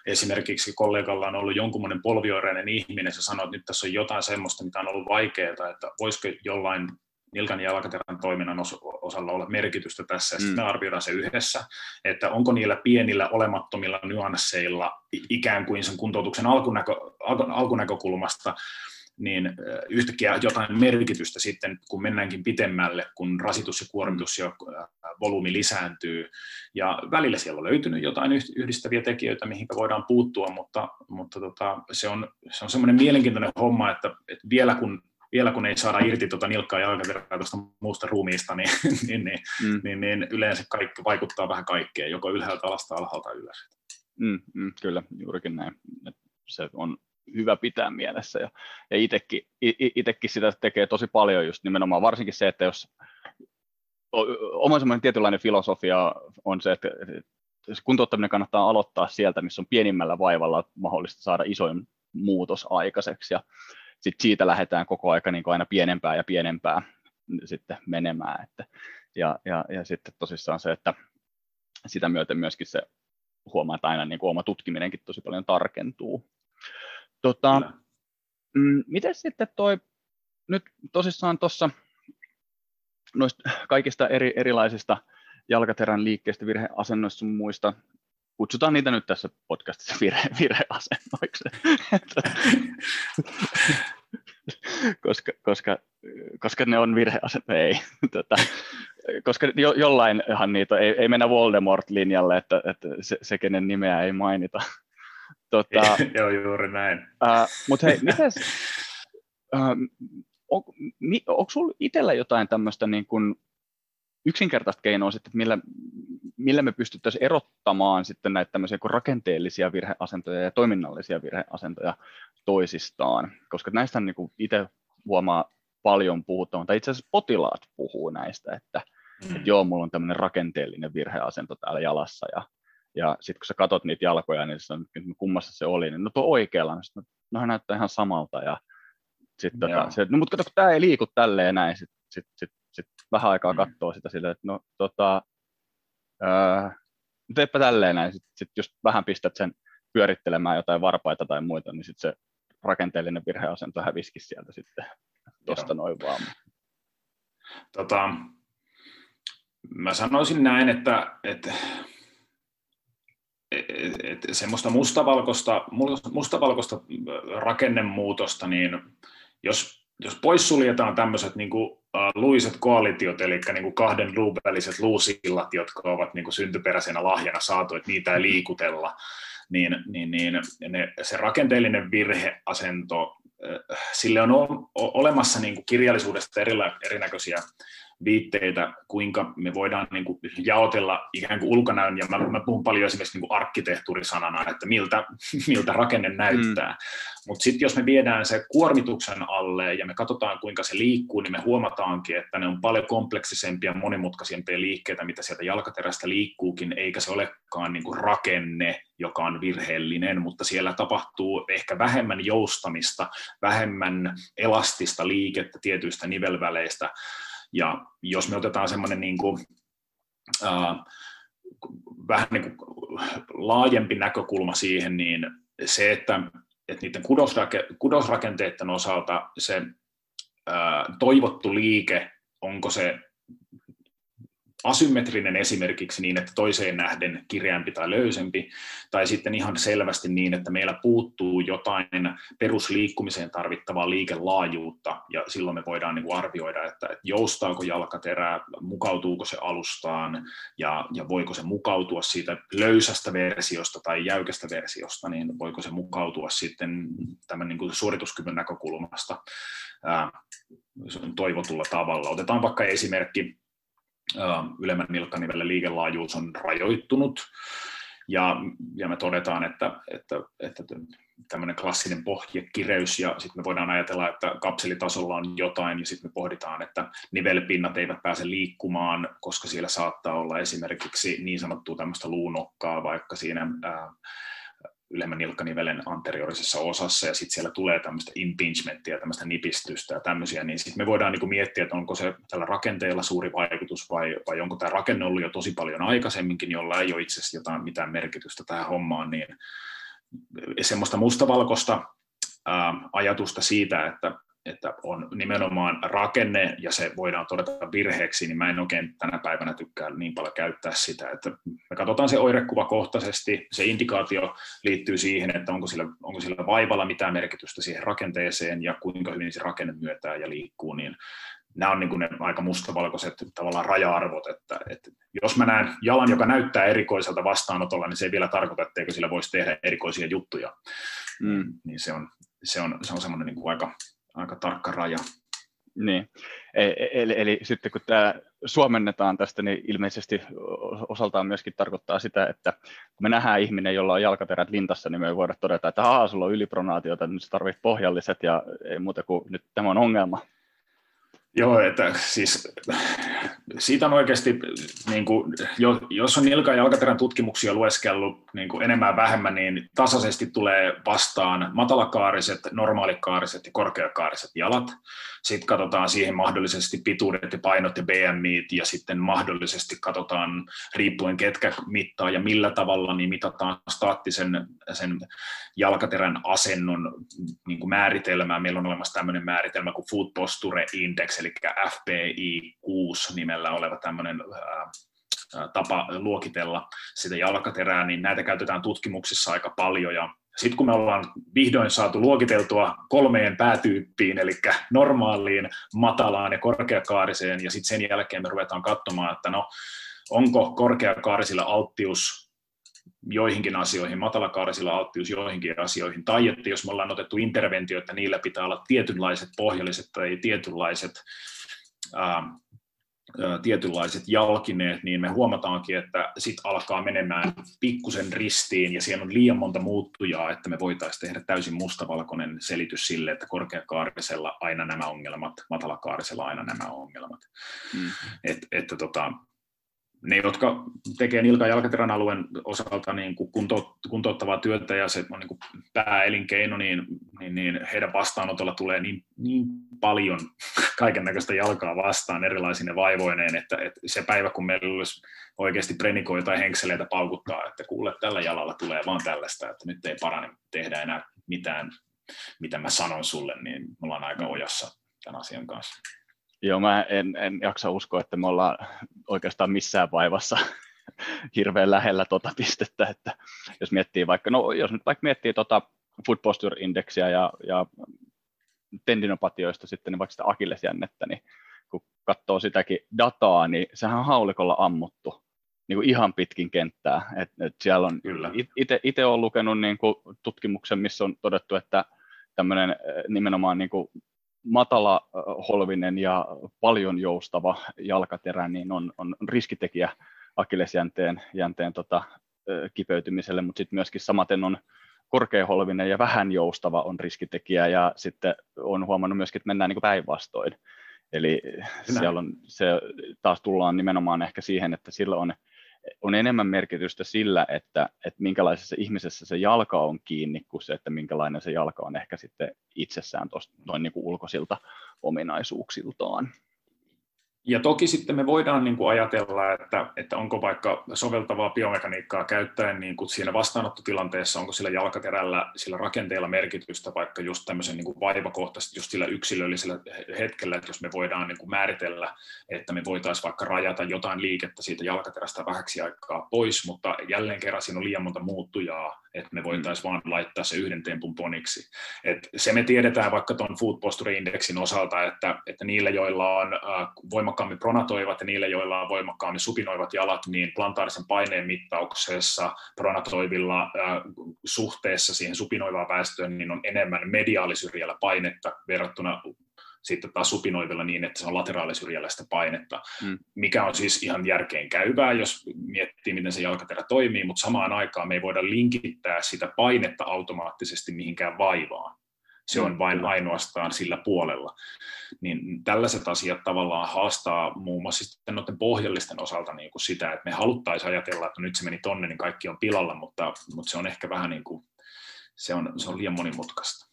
esimerkiksi kollegalla on ollut jonkunmoinen polvioireinen ihminen, se sanoo, että nyt tässä on jotain semmoista, mitä on ollut vaikeaa, että voisiko jollain nilkan ja jalkaterän toiminnan osalla olla merkitystä tässä, ja mm. sitten me arvioidaan se yhdessä, että onko niillä pienillä olemattomilla nyansseilla ikään kuin sen kuntoutuksen alkunäkö, alkunäkökulmasta niin yhtäkkiä jotain merkitystä sitten, kun mennäänkin pitemmälle, kun rasitus ja kuormitus ja volyymi lisääntyy. Ja välillä siellä on löytynyt jotain yhdistäviä tekijöitä, mihinkä voidaan puuttua, mutta, mutta tota, se on se on semmoinen mielenkiintoinen homma, että, että vielä kun Vielä kun ei saada irti tuota nilkkaa ja jalkaterää tuosta muusta ruumiista, niin, niin, niin, mm. niin, niin yleensä kaikki vaikuttaa vähän kaikkeen, joko ylhäältä alasta alhaalta ylös. Mm, mm, kyllä, juurikin näin. Se on hyvä pitää mielessä. Ja, ja itsekin, itsekin sitä tekee tosi paljon just nimenomaan, varsinkin se, että jos oma semmoinen tietynlainen filosofia on se, että kuntouttaminen kannattaa aloittaa sieltä, missä on pienimmällä vaivalla mahdollista saada isoin muutos aikaiseksi. Ja sitten siitä lähdetään koko aika niin kuin aina pienempää ja pienempää sitten menemään. Että, ja, ja, ja sitten tosissaan se, että sitä myöten myöskin se huomaa, että aina niin kuin oma tutkiminenkin tosi paljon tarkentuu. Tota, mm, miten sitten toi, nyt tosissaan tuossa noista kaikista eri, erilaisista jalkaterän liikkeistä, virheasennoista sun muista, kutsutaan niitä nyt tässä podcastissa vire, vireasennoiksi, koska, koska, koska ne on virheasennoja, ei. Tota, koska jo, jollainhan niitä ei, ei mennä Voldemort-linjalle, että, että se, se, kenen nimeä ei mainita. Tota, joo, juuri näin. Äh, Mutta hei, mitäs, äh, on, mi, onko sulla itsellä jotain tämmöistä niin kuin yksinkertaista keinoa sitten, että millä, millä me pystyttäisiin erottamaan sitten näitä tämmöisiä kuin rakenteellisia virheasentoja ja toiminnallisia virheasentoja toisistaan, koska näistä niin kuin itse huomaa paljon puhuttavan, tai itse asiassa potilaat puhuu näistä, että, mm. että joo, mulla on tämmöinen rakenteellinen virheasento täällä jalassa, ja, ja sitten kun sä katot niitä jalkoja, niin sä, kummassa se oli, niin no tuo oikealla, niin no, nohan näyttää ihan samalta, ja sitten no. tota, se, no mutta kato, kun tää ei liiku tälleen näin, sit, sit, sit, sitten vähän aikaa katsoo sitä silleen, että no tota, öö, teepä tälleen näin, sitten sit just vähän pistät sen pyörittelemään jotain varpaita tai muita, niin sitten se rakenteellinen virheasento häviskisi sieltä sitten tuosta noin vaan. Tota, mä sanoisin näin, että, että, että, että semmoista mustavalkoista, mustavalkoista rakennemuutosta, niin jos, jos poissuljetaan tämmöiset niin kuin luiset koalitiot, eli niinku kahden luun väliset luusillat, jotka ovat niinku syntyperäisenä lahjana saatu, että niitä ei liikutella, niin, niin, niin ne, se rakenteellinen virheasento, sille on olemassa niinku kirjallisuudesta erillä, erinäköisiä viitteitä, kuinka me voidaan niinku jaotella ikään kuin ulkonäön, ja mä, mä puhun paljon esimerkiksi niinku arkkitehtuurisanana, että miltä, miltä rakenne näyttää. Mm. Mutta sitten jos me viedään se kuormituksen alle ja me katsotaan, kuinka se liikkuu, niin me huomataankin, että ne on paljon kompleksisempia, monimutkaisempia liikkeitä, mitä sieltä jalkaterästä liikkuukin, eikä se olekaan niinku rakenne, joka on virheellinen, mutta siellä tapahtuu ehkä vähemmän joustamista, vähemmän elastista liikettä tietyistä nivelväleistä. Ja jos me otetaan semmoinen niin kuin, äh, vähän niin kuin laajempi näkökulma siihen, niin se, että, että niiden kudosrake- kudosrakenteiden osalta se äh, toivottu liike, onko se asymmetrinen esimerkiksi niin, että toiseen nähden kireämpi tai löysempi, tai sitten ihan selvästi niin, että meillä puuttuu jotain perusliikkumiseen tarvittavaa liikelaajuutta, ja silloin me voidaan niin kuin arvioida, että joustaako jalkaterää, mukautuuko se alustaan, ja, ja voiko se mukautua siitä löysästä versiosta tai jäykästä versiosta, niin voiko se mukautua sitten tämän niin kuin suorituskyvyn näkökulmasta ää, toivotulla tavalla. Otetaan vaikka esimerkki. Ylemmän nilkkanivelen liikelaajuus on rajoittunut, ja, ja me todetaan, että, että, että tämmöinen klassinen pohjakireys, ja sitten me voidaan ajatella, että kapselitasolla on jotain, ja sitten me pohditaan, että nivelpinnat eivät pääse liikkumaan, koska siellä saattaa olla esimerkiksi niin sanottua tämmöistä luunokkaa vaikka siinä ää, ylemmän nilkkanivelen anteriorisessa osassa, ja sitten siellä tulee tämmöistä impingementtiä, tämmöistä nipistystä ja tämmöisiä, niin sitten me voidaan niinku miettiä, että onko se tällä rakenteella suuri vaikutus, vai, vai onko tämä rakenne ollut jo tosi paljon aikaisemminkin, jolla ei ole itse asiassa jotain mitään merkitystä tähän hommaan, niin semmoista mustavalkoista ää, ajatusta siitä, että, että on nimenomaan rakenne, ja se voidaan todeta virheeksi, niin mä en oikein tänä päivänä tykkää niin paljon käyttää sitä, että me katsotaan se oirekuvakohtaisesti, se indikaatio liittyy siihen, että onko sillä, onko sillä vaivalla mitään merkitystä siihen rakenteeseen, ja kuinka hyvin se rakenne myötää ja liikkuu, niin nämä on niin kuin ne aika mustavalkoiset tavallaan raja-arvot, että, että jos mä näen jalan, joka näyttää erikoiselta vastaanotolla, niin se ei vielä tarkoita, etteikö sillä voisi tehdä erikoisia juttuja. Mm. Niin se on, se on, se on semmoinen niin kuin aika, aika tarkka raja. Niin. Eli, eli sitten kun tämä suomennetaan tästä, niin ilmeisesti osaltaan myöskin tarkoittaa sitä, että kun me nähdään ihminen, jolla on jalkaterät lintassa, niin me voidaan todeta, että ahaa, sulla on ylipronaatiota, nyt sä tarvitset pohjalliset ja ei muuta kuin nyt tämä on ongelma. Joo, että siis siitä on oikeasti, niin kuin, jos on nilkan ja jalkaterän tutkimuksia lueskellut niin kuin enemmän vähemmän, niin tasaisesti tulee vastaan matalakaariset, normaalikaariset ja korkeakaariset jalat. Sitten katsotaan siihen mahdollisesti pituudet ja painot ja B M I:t, ja sitten mahdollisesti katsotaan, riippuen ketkä mittaa ja millä tavalla, niin mitataan staattisen sen jalkaterän asennon niin kuin määritelmää. Meillä on olemassa tämmöinen määritelmä kuin Foot Posture Index, eli F P I kuusi nimellä oleva tämmöinen ää, tapa luokitella sitä jalkaterää, niin näitä käytetään tutkimuksissa aika paljon, ja sitten kun me ollaan vihdoin saatu luokiteltua kolmeen päätyyppiin, eli normaaliin, matalaan ja korkeakaariseen, ja sitten sen jälkeen me ruvetaan katsomaan, että no, onko korkeakaarisilla alttius joihinkin asioihin, matalakaarisilla alttius joihinkin asioihin, tai että jos me ollaan otettu interventio, että niillä pitää olla tietynlaiset pohjalliset tai tietynlaiset, ää, tietynlaiset jalkineet, niin me huomataankin, että sitten alkaa menemään pikkusen ristiin, ja siellä on liian monta muuttujaa, että me voitaisiin tehdä täysin mustavalkoinen selitys sille, että korkeakaarisella aina nämä ongelmat, matalakaarisella aina nämä ongelmat. Mm. Et, että tota, ne, jotka tekee nilkan jalkaterän alueen osalta niin kuin kunto, kuntouttavaa työtä, ja se on niin kuin pääelinkeino, niin, niin, niin heidän vastaanotolla tulee niin, niin paljon kaikennäköistä jalkaa vastaan erilaisine vaivoineen, että, että se päivä, kun meillä olisi oikeasti prenikoja tai henkseleitä paukuttaa, että kuule, tällä jalalla tulee vaan tällaista, että nyt ei parane tehdä enää mitään, mitä mä sanon sulle, niin me ollaan aika ojassa tämän asian kanssa. Joo, mä en, en jaksa uskoa, että me ollaan oikeastaan missään vaivassa hirveän lähellä tota pistettä, että jos miettii vaikka, no jos nyt vaikka miettii tota Foot Posture Indexiä ja, ja tendinopatioista sitten, niin vaikka sitä akillesjännettä, niin kun katsoo sitäkin dataa, niin sehän on haulikolla ammuttu niin kuin ihan pitkin kenttää, että et siellä on, itse olen lukenut niin kuin tutkimuksen, missä on todettu, että tämmöinen nimenomaan niin kuin matalaholvinen ja paljon joustava jalkaterä niin on, on riskitekijä akillesjänteen jänteen, tota, kipeytymiselle, mutta sitten myöskin samaten on korkeaholvinen ja vähän joustava on riskitekijä, ja sitten on huomannut myöskin, että mennään niin päinvastoin. Eli siellä on, se, taas tullaan nimenomaan ehkä siihen, että sillä on, on enemmän merkitystä sillä, että, että minkälaisessa ihmisessä se jalka on kiinni, kuin se, että minkälainen se jalka on ehkä sitten itsessään tosta, noin niin kuin ulkoisilta ominaisuuksiltaan. Ja toki sitten me voidaan niin kuin ajatella, että, että onko vaikka soveltavaa biomekaniikkaa käyttäen niin kuin siinä vastaanottotilanteessa, onko sillä jalkaterällä, sillä rakenteella merkitystä vaikka just tämmöisen niin kuin vaivakohtaisesti, just sillä yksilöllisellä hetkellä, että jos me voidaan niin kuin määritellä, että me voitaisiin vaikka rajata jotain liikettä siitä jalkaterästä vähäksi aikaa pois, mutta jälleen kerran siinä on liian monta muuttujaa, että me voitaisiin vaan laittaa se yhden tempun poniksi. Et se me tiedetään vaikka tuon Foot Posture Indexin osalta, että, että niillä, joilla on äh, voimakkaammin pronatoivat ja niillä, joilla on voimakkaammin supinoivat jalat, niin plantaarisen paineen mittauksessa pronatoivilla äh, suhteessa siihen supinoivaan väestöön niin on enemmän mediaalisyrjällä painetta verrattuna sitten taas supinoivilla niin, että se on lateraalisyrjäläistä painetta, mm. mikä on siis ihan järkeen käyvää, jos miettii, miten se jalkaterä toimii, mutta samaan aikaan me ei voida linkittää sitä painetta automaattisesti mihinkään vaivaan. Se on vain ainoastaan sillä puolella. Niin tällaiset asiat tavallaan haastaa muun muassa noiden pohjallisten osalta niin kuin sitä, että me haluttaisiin ajatella, että nyt se meni tonne, niin kaikki on pilalla, mutta, mutta se on ehkä vähän niin kuin, se on, se on liian monimutkaista.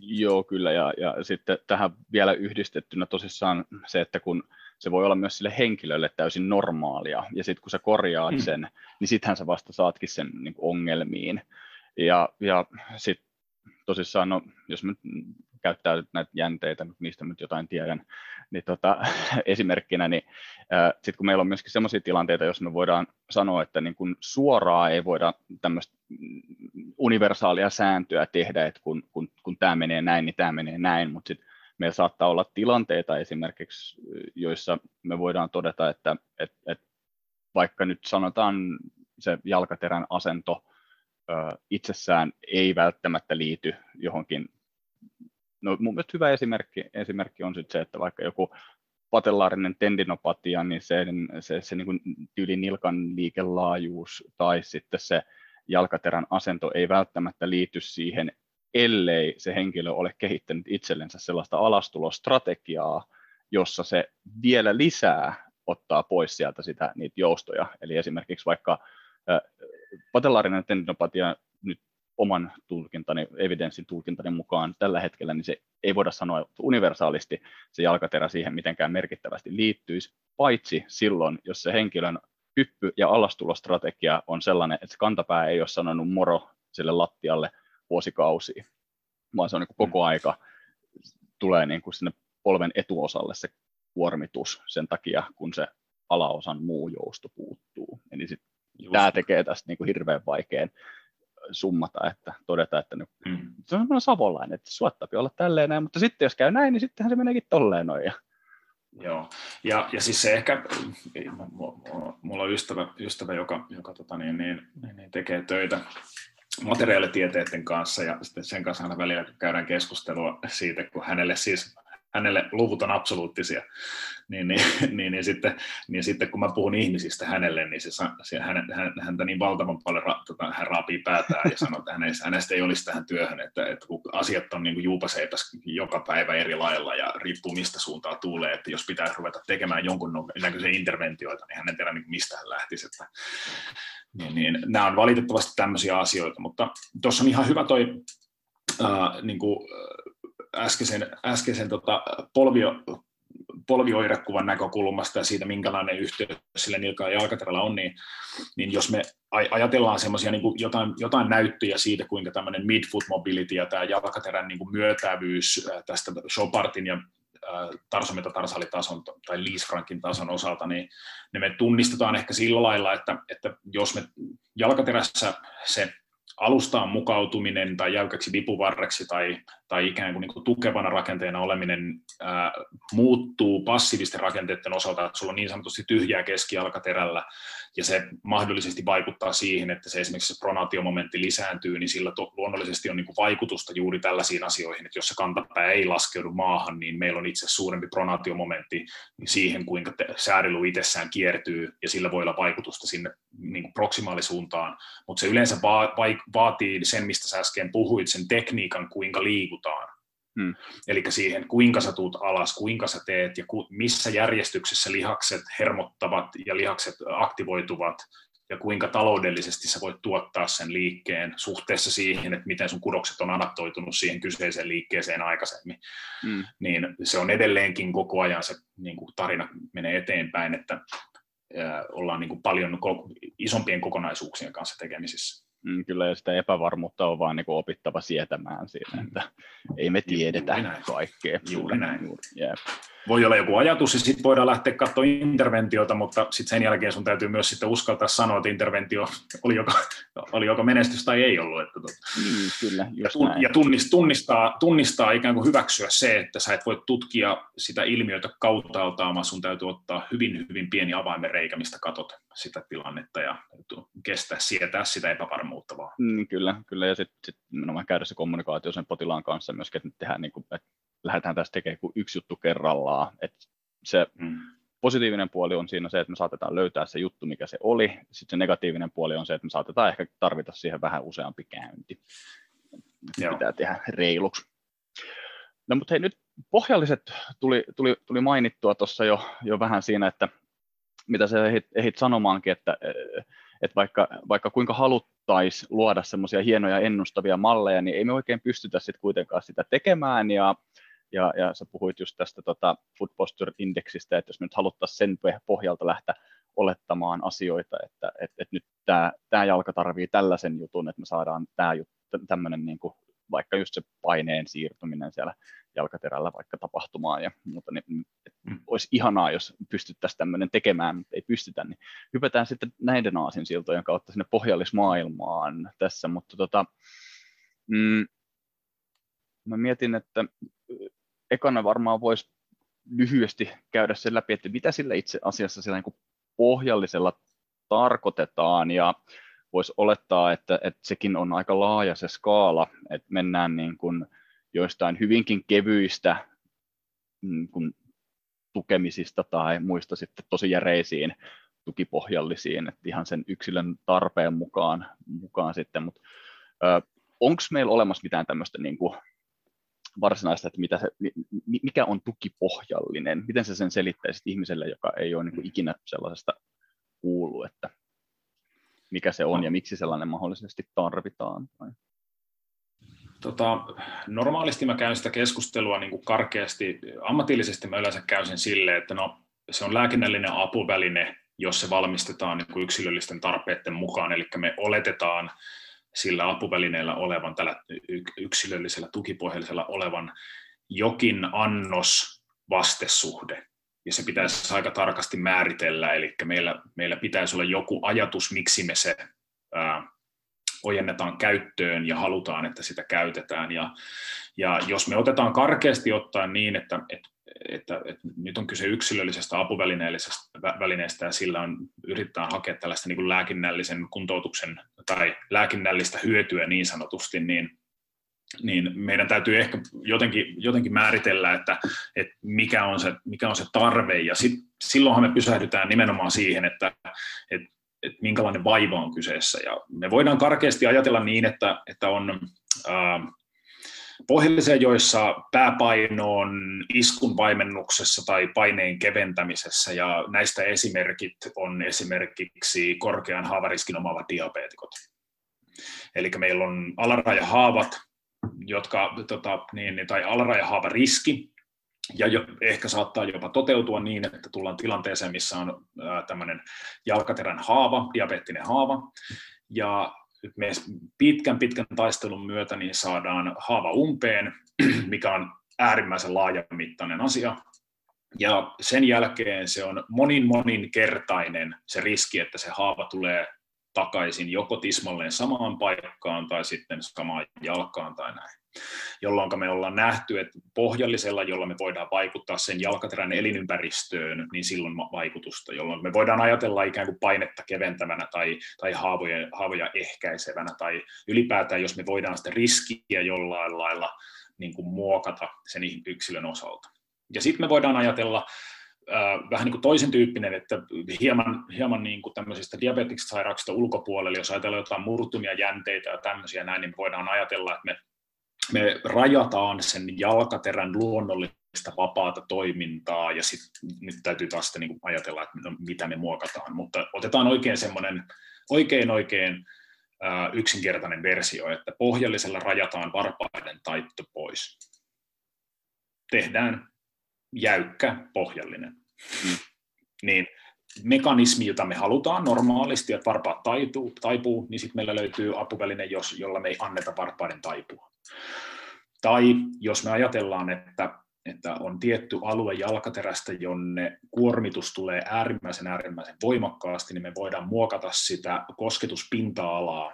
Joo, kyllä. Ja, ja sitten tähän vielä yhdistettynä tosissaan se, että kun se voi olla myös sille henkilölle täysin normaalia, ja sitten kun sä korjaat mm. sen, niin sittenhän sä vasta saatkin sen niin kuin ongelmiin. Ja, ja sitten tosissaan, no, jos mä nyt käyttää näitä jänteitä, niistä nyt jotain tiedän, niin tota, esimerkkinä, niin sitten kun meillä on myöskin sellaisia tilanteita, jos me voidaan sanoa, että niin kun suoraan ei voida tämmöistä universaalia sääntöä tehdä, että kun, kun, kun tämä menee näin, niin tämä menee näin, mutta sitten meillä saattaa olla tilanteita esimerkiksi, joissa me voidaan todeta, että et, et vaikka nyt sanotaan se jalkaterän asento itsessään ei välttämättä liity johonkin. No, mun mielestä hyvä esimerkki, esimerkki on sitten se, että vaikka joku patellaarinen tendinopatia, niin se, se, se niin kuin tyyli nilkan liikelaajuus tai sitten se jalkaterän asento ei välttämättä liity siihen, ellei se henkilö ole kehittänyt itsellensä sellaista alastulostrategiaa, jossa se vielä lisää ottaa pois sieltä sitä, niitä joustoja. Eli esimerkiksi vaikka patellaarinen tendinopatia nyt oman tulkintani, evidenssin tulkintani mukaan tällä hetkellä, niin se ei voida sanoa universaalisti se jalkaterä siihen mitenkään merkittävästi liittyisi, paitsi silloin, jos se henkilön hyppy- ja alastulostrategia on sellainen, että se kantapää ei ole sanonut moro sille lattialle vuosikausia, vaan se on niin kuin koko aika, tulee niin kuin sinne polven etuosalle se kuormitus sen takia, kun se alaosan muu jousto puuttuu. Eli sit tämä tekee tästä niin kuin hirveän vaikean summata, että todeta, että nyt, mm. se on semmoinen savolainen, että suottaa olla tälleen näin, mutta sitten jos käy näin, niin sittenhän se meneekin tolleen noin. Ja... Joo, ja, ja siis se ehkä, mulla on ystävä, ystävä joka, joka tota niin, niin, niin tekee töitä materiaalitieteiden kanssa, ja sitten sen kanssa aina välillä käydään keskustelua siitä, kun hänelle siis hänelle luvut on absoluuttisia, niin, niin, niin, niin, sitten, niin sitten kun mä puhun ihmisistä hänelle, niin se, se, hän, häntä niin valtavan paljon ra, tota, hän raapii päätään ja sanoo, että hänestä, hänestä ei olisi tähän työhön, että, että kun asiat on niin kuin juupaseipäs joka päivä eri lailla ja riippuu mistä suuntaa tulee, että jos pitää ruveta tekemään jonkun näköisiä interventioita, niin hän ei tiedä, niin mistä hän lähtisi. Että, niin, niin, nämä on valitettavasti tämmöisiä asioita, mutta tuossa on ihan hyvä toi äh, niin kuin, äskeisen, äskeisen tota, polvio, polvioirekuvan näkökulmasta ja siitä, minkälainen yhteys sillä nilkan ja jalkaterällä on, niin, niin jos me ajatellaan semmoisia niin jotain, jotain näyttöjä siitä, kuinka tämmöinen midfoot mobility ja tämä jalkaterän niin kuin myötävyys tästä Schopartin ja tarsometatarsaalitason tai Lisfrankin tason osalta, niin ne me tunnistetaan ehkä sillä lailla, että, että jos me jalkaterässä se alustaan mukautuminen tai jäykäksi vipuvarreksi tai, tai ikään kuin, niin kuin tukevana rakenteena oleminen ää, muuttuu passiivisten rakenteiden osalta, että sulla on niin sanotusti tyhjää keskijalkaterällä ja se mahdollisesti vaikuttaa siihen, että se esimerkiksi se pronaatiomomentti lisääntyy, niin sillä to, luonnollisesti on niin kuin vaikutusta juuri tällaisiin asioihin, että jos se kantapää ei laskeudu maahan, niin meillä on itse suurempi pronaatiomomentti siihen, kuinka te, sääriluu itsessään kiertyy ja sillä voi olla vaikutusta sinne niin kuin proksimaalisuuntaan, mutta se yleensä va, vaikuttaa vaatii sen, mistä sä äsken puhuit, sen tekniikan, kuinka liikutaan. Hmm. Eli siihen, kuinka sä tuut alas, kuinka sä teet ja ku, missä järjestyksessä lihakset hermottavat ja lihakset aktivoituvat ja kuinka taloudellisesti sä voit tuottaa sen liikkeen suhteessa siihen, että miten sun kudokset on adaptoitunut siihen kyseiseen liikkeeseen aikaisemmin. Hmm. Niin se on edelleenkin koko ajan se niin kuin tarina menee eteenpäin, että äh, ollaan niin kuin paljon isompien kokonaisuuksien kanssa tekemisissä. Kyllä, ja sitä epävarmuutta on vaan niin kuin opittava sietämään siinä, että ei me tiedetä juuri kaikkea. Juuri näin. Juuri. Yeah. Voi olla joku ajatus, ja sitten voidaan lähteä katsoa interventiota, mutta sitten sen jälkeen sun täytyy myös sitten uskaltaa sanoa, että interventio oli joka, oli joka menestys tai ei ollut. Että niin, kyllä, just ja näin. Ja tunnistaa, tunnistaa ikään kuin hyväksyä se, että sä et voi tutkia sitä ilmiötä kauttaaltaan, vaan sun täytyy ottaa hyvin, hyvin pieni avaimen reikä, mistä katot sitä tilannetta ja kestää, sietää sitä epävarmuutta. Muuttavaa. Kyllä, kyllä, ja sitten sit, no, käydä se kommunikaatio sen potilaan kanssa myöskin, että tehdään, niin kuin, että lähdetään tässä tekemään kuin yksi juttu kerrallaan. Et se mm. positiivinen puoli on siinä se, että me saatetaan löytää se juttu, mikä se oli. Sitten se negatiivinen puoli on se, että me saatetaan ehkä tarvita siihen vähän useampi käynti. Se pitää tehdä reiluksi. No mutta hei, nyt pohjalliset tuli, tuli, tuli mainittua tuossa jo, jo vähän siinä, että mitä sä ehdit, ehdit sanomaankin, että, että vaikka, vaikka kuinka haluttaisiin luoda semmoisia hienoja ennustavia malleja, niin ei me oikein pystytä sitten kuitenkaan sitä tekemään. Ja, ja, ja sä puhuit just tästä tota Foot Posture Indexistä, että jos me nyt haluttaisiin sen pohjalta lähteä olettamaan asioita, että et, et nyt tämä jalka tarvii tällaisen jutun, että me saadaan tämä juttu, tämmöinen niin kuin vaikka just se paineen siirtyminen siellä jalkaterällä vaikka tapahtumaan ja muuta, niin olisi ihanaa, jos pystyttäisiin tämmöinen tekemään, mutta ei pystytä, niin hypätään sitten näiden aasinsiltojen kautta sinne pohjallismaailmaan tässä, mutta tota, mm, mä mietin, että ekana varmaan voisi lyhyesti käydä sen läpi, että mitä sillä itse asiassa sillä niin kuin pohjallisella tarkoitetaan, ja voisi olettaa, että, että sekin on aika laaja se skaala, että mennään niin kuin joistain hyvinkin kevyistä niin kuin tukemisista tai muista sitten tosi järeisiin tukipohjallisiin, että ihan sen yksilön tarpeen mukaan, mukaan sitten, mutta onko meillä olemassa mitään tämmöistä niin kuin varsinaista, että mitä se, mikä on tukipohjallinen, miten sä sen selittäisit ihmiselle, joka ei ole niin kuin ikinä sellaisesta kuullut, että mikä se on ja miksi sellainen mahdollisesti tarvitaan? Tota, normaalisti mä käyn sitä keskustelua niin kuin karkeasti. Ammatillisesti mä yleensä käyn sen silleen, että no, se on lääkinnällinen apuväline, jos se valmistetaan niin kuin yksilöllisten tarpeiden mukaan. Eli me oletetaan sillä apuvälineellä olevan, tällä yksilöllisellä tukipohjallisella olevan jokin annos vastesuhde. Ja se pitäisi aika tarkasti määritellä, eli meillä, meillä pitäisi olla joku ajatus, miksi me se ää, ojennetaan käyttöön ja halutaan, että sitä käytetään. Ja, ja jos me otetaan karkeasti ottaen niin, että, että, että, että nyt on kyse yksilöllisestä apuvälineestä ja sillä on, yritetään hakea tällaista niin kuin lääkinnällisen kuntoutuksen tai lääkinnällistä hyötyä niin sanotusti, niin niin meidän täytyy ehkä jotenkin, jotenkin määritellä, että, että mikä on se, mikä on se tarve, ja sit, silloinhan me pysähdytään nimenomaan siihen, että, että, että minkälainen vaiva on kyseessä. Ja me voidaan karkeasti ajatella niin, että, että on äh, pohjallisia, joissa pääpaino on iskun vaimennuksessa tai paineen keventämisessä, ja näistä esimerkit on esimerkiksi korkean haavariskin omaavat diabeetikot. Eli meillä on alarajahaavat, jotka, tota, niin, tai alarajahaava riski, ja jo, ehkä saattaa jopa toteutua niin, että tullaan tilanteeseen, missä on ää, tämmöinen jalkaterän haava, diabeettinen haava, ja me pitkän pitkän taistelun myötä niin saadaan haava umpeen, mikä on äärimmäisen laajamittainen asia, ja sen jälkeen se on monin moninkertainen se riski, että se haava tulee takaisin joko tismalleen samaan paikkaan tai sitten samaan jalkaan tai näin, jolloin me ollaan nähty, että pohjallisella, jolla me voidaan vaikuttaa sen jalkaterän elinympäristöön, niin silloin vaikutusta, jolloin me voidaan ajatella ikään kuin painetta keventävänä tai, tai haavoja, haavoja ehkäisevänä, tai ylipäätään, jos me voidaan sitä riskiä jollain lailla niin kuin muokata sen yksilön osalta. Ja sitten me voidaan ajatella vähän niin kuin toisen tyyppinen, että hieman, hieman niin kuin tämmöisistä diabeettisista sairauksista ulkopuolella, jos ajatellaan jotain murtumia, jänteitä ja tämmöisiä näin, niin voidaan ajatella, että me, me rajataan sen jalkaterän luonnollista vapaata toimintaa, ja sitten nyt täytyy taas sitten niin kuin ajatella, että mitä me muokataan, mutta otetaan oikein semmoinen oikein oikein äh, yksinkertainen versio, että pohjallisella rajataan varpaiden taitto pois. Tehdään jäykkä pohjallinen. Mm. Niin mekanismi, jota me halutaan normaalisti, että varpaat taituu, taipuu, niin sitten meillä löytyy apuväline, jos, jolla me ei anneta varpaiden taipua. Tai jos me ajatellaan, että, että on tietty alue jalkaterästä, jonne kuormitus tulee äärimmäisen äärimmäisen voimakkaasti, niin me voidaan muokata sitä kosketuspinta-alaa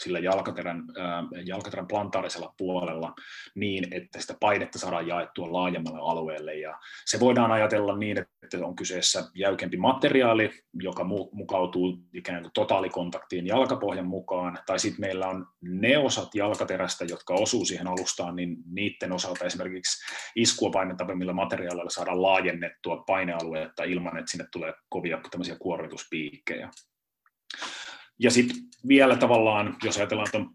sillä jalkaterän, äh, jalkaterän plantaarisella puolella niin, että sitä painetta saadaan jaettua laajemmalle alueelle. Ja se voidaan ajatella niin, että on kyseessä jäykempi materiaali, joka mu- mukautuu ikään kuin totaalikontaktiin jalkapohjan mukaan, tai sitten meillä on ne osat jalkaterästä, jotka osuu siihen alustaan, niin niiden osalta esimerkiksi iskua painettavilla materiaaleilla saadaan laajennettua painealuetta ilman, että sinne tulee kovia tämmöisiä kuormituspiikkejä. Ja sitten vielä tavallaan, jos ajatellaan tuon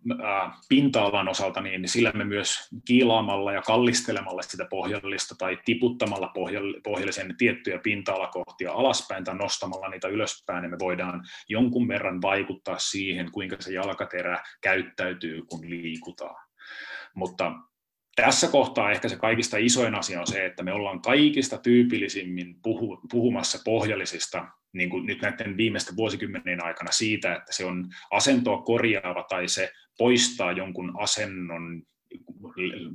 pinta-alan osalta, niin sillä me myös kiilaamalla ja kallistelemalla sitä pohjallista tai tiputtamalla pohjallisen tiettyjä pinta-alakohtia alaspäin tai nostamalla niitä ylöspäin, niin me voidaan jonkun verran vaikuttaa siihen, kuinka se jalkaterä käyttäytyy, kun liikutaan. Mutta tässä kohtaa ehkä se kaikista isoin asia on se, että me ollaan kaikista tyypillisimmin puhu, puhumassa pohjallisista niin kuin nyt näiden viimeisten vuosikymmenien aikana siitä, että se on asentoa korjaava tai se poistaa jonkun asennon,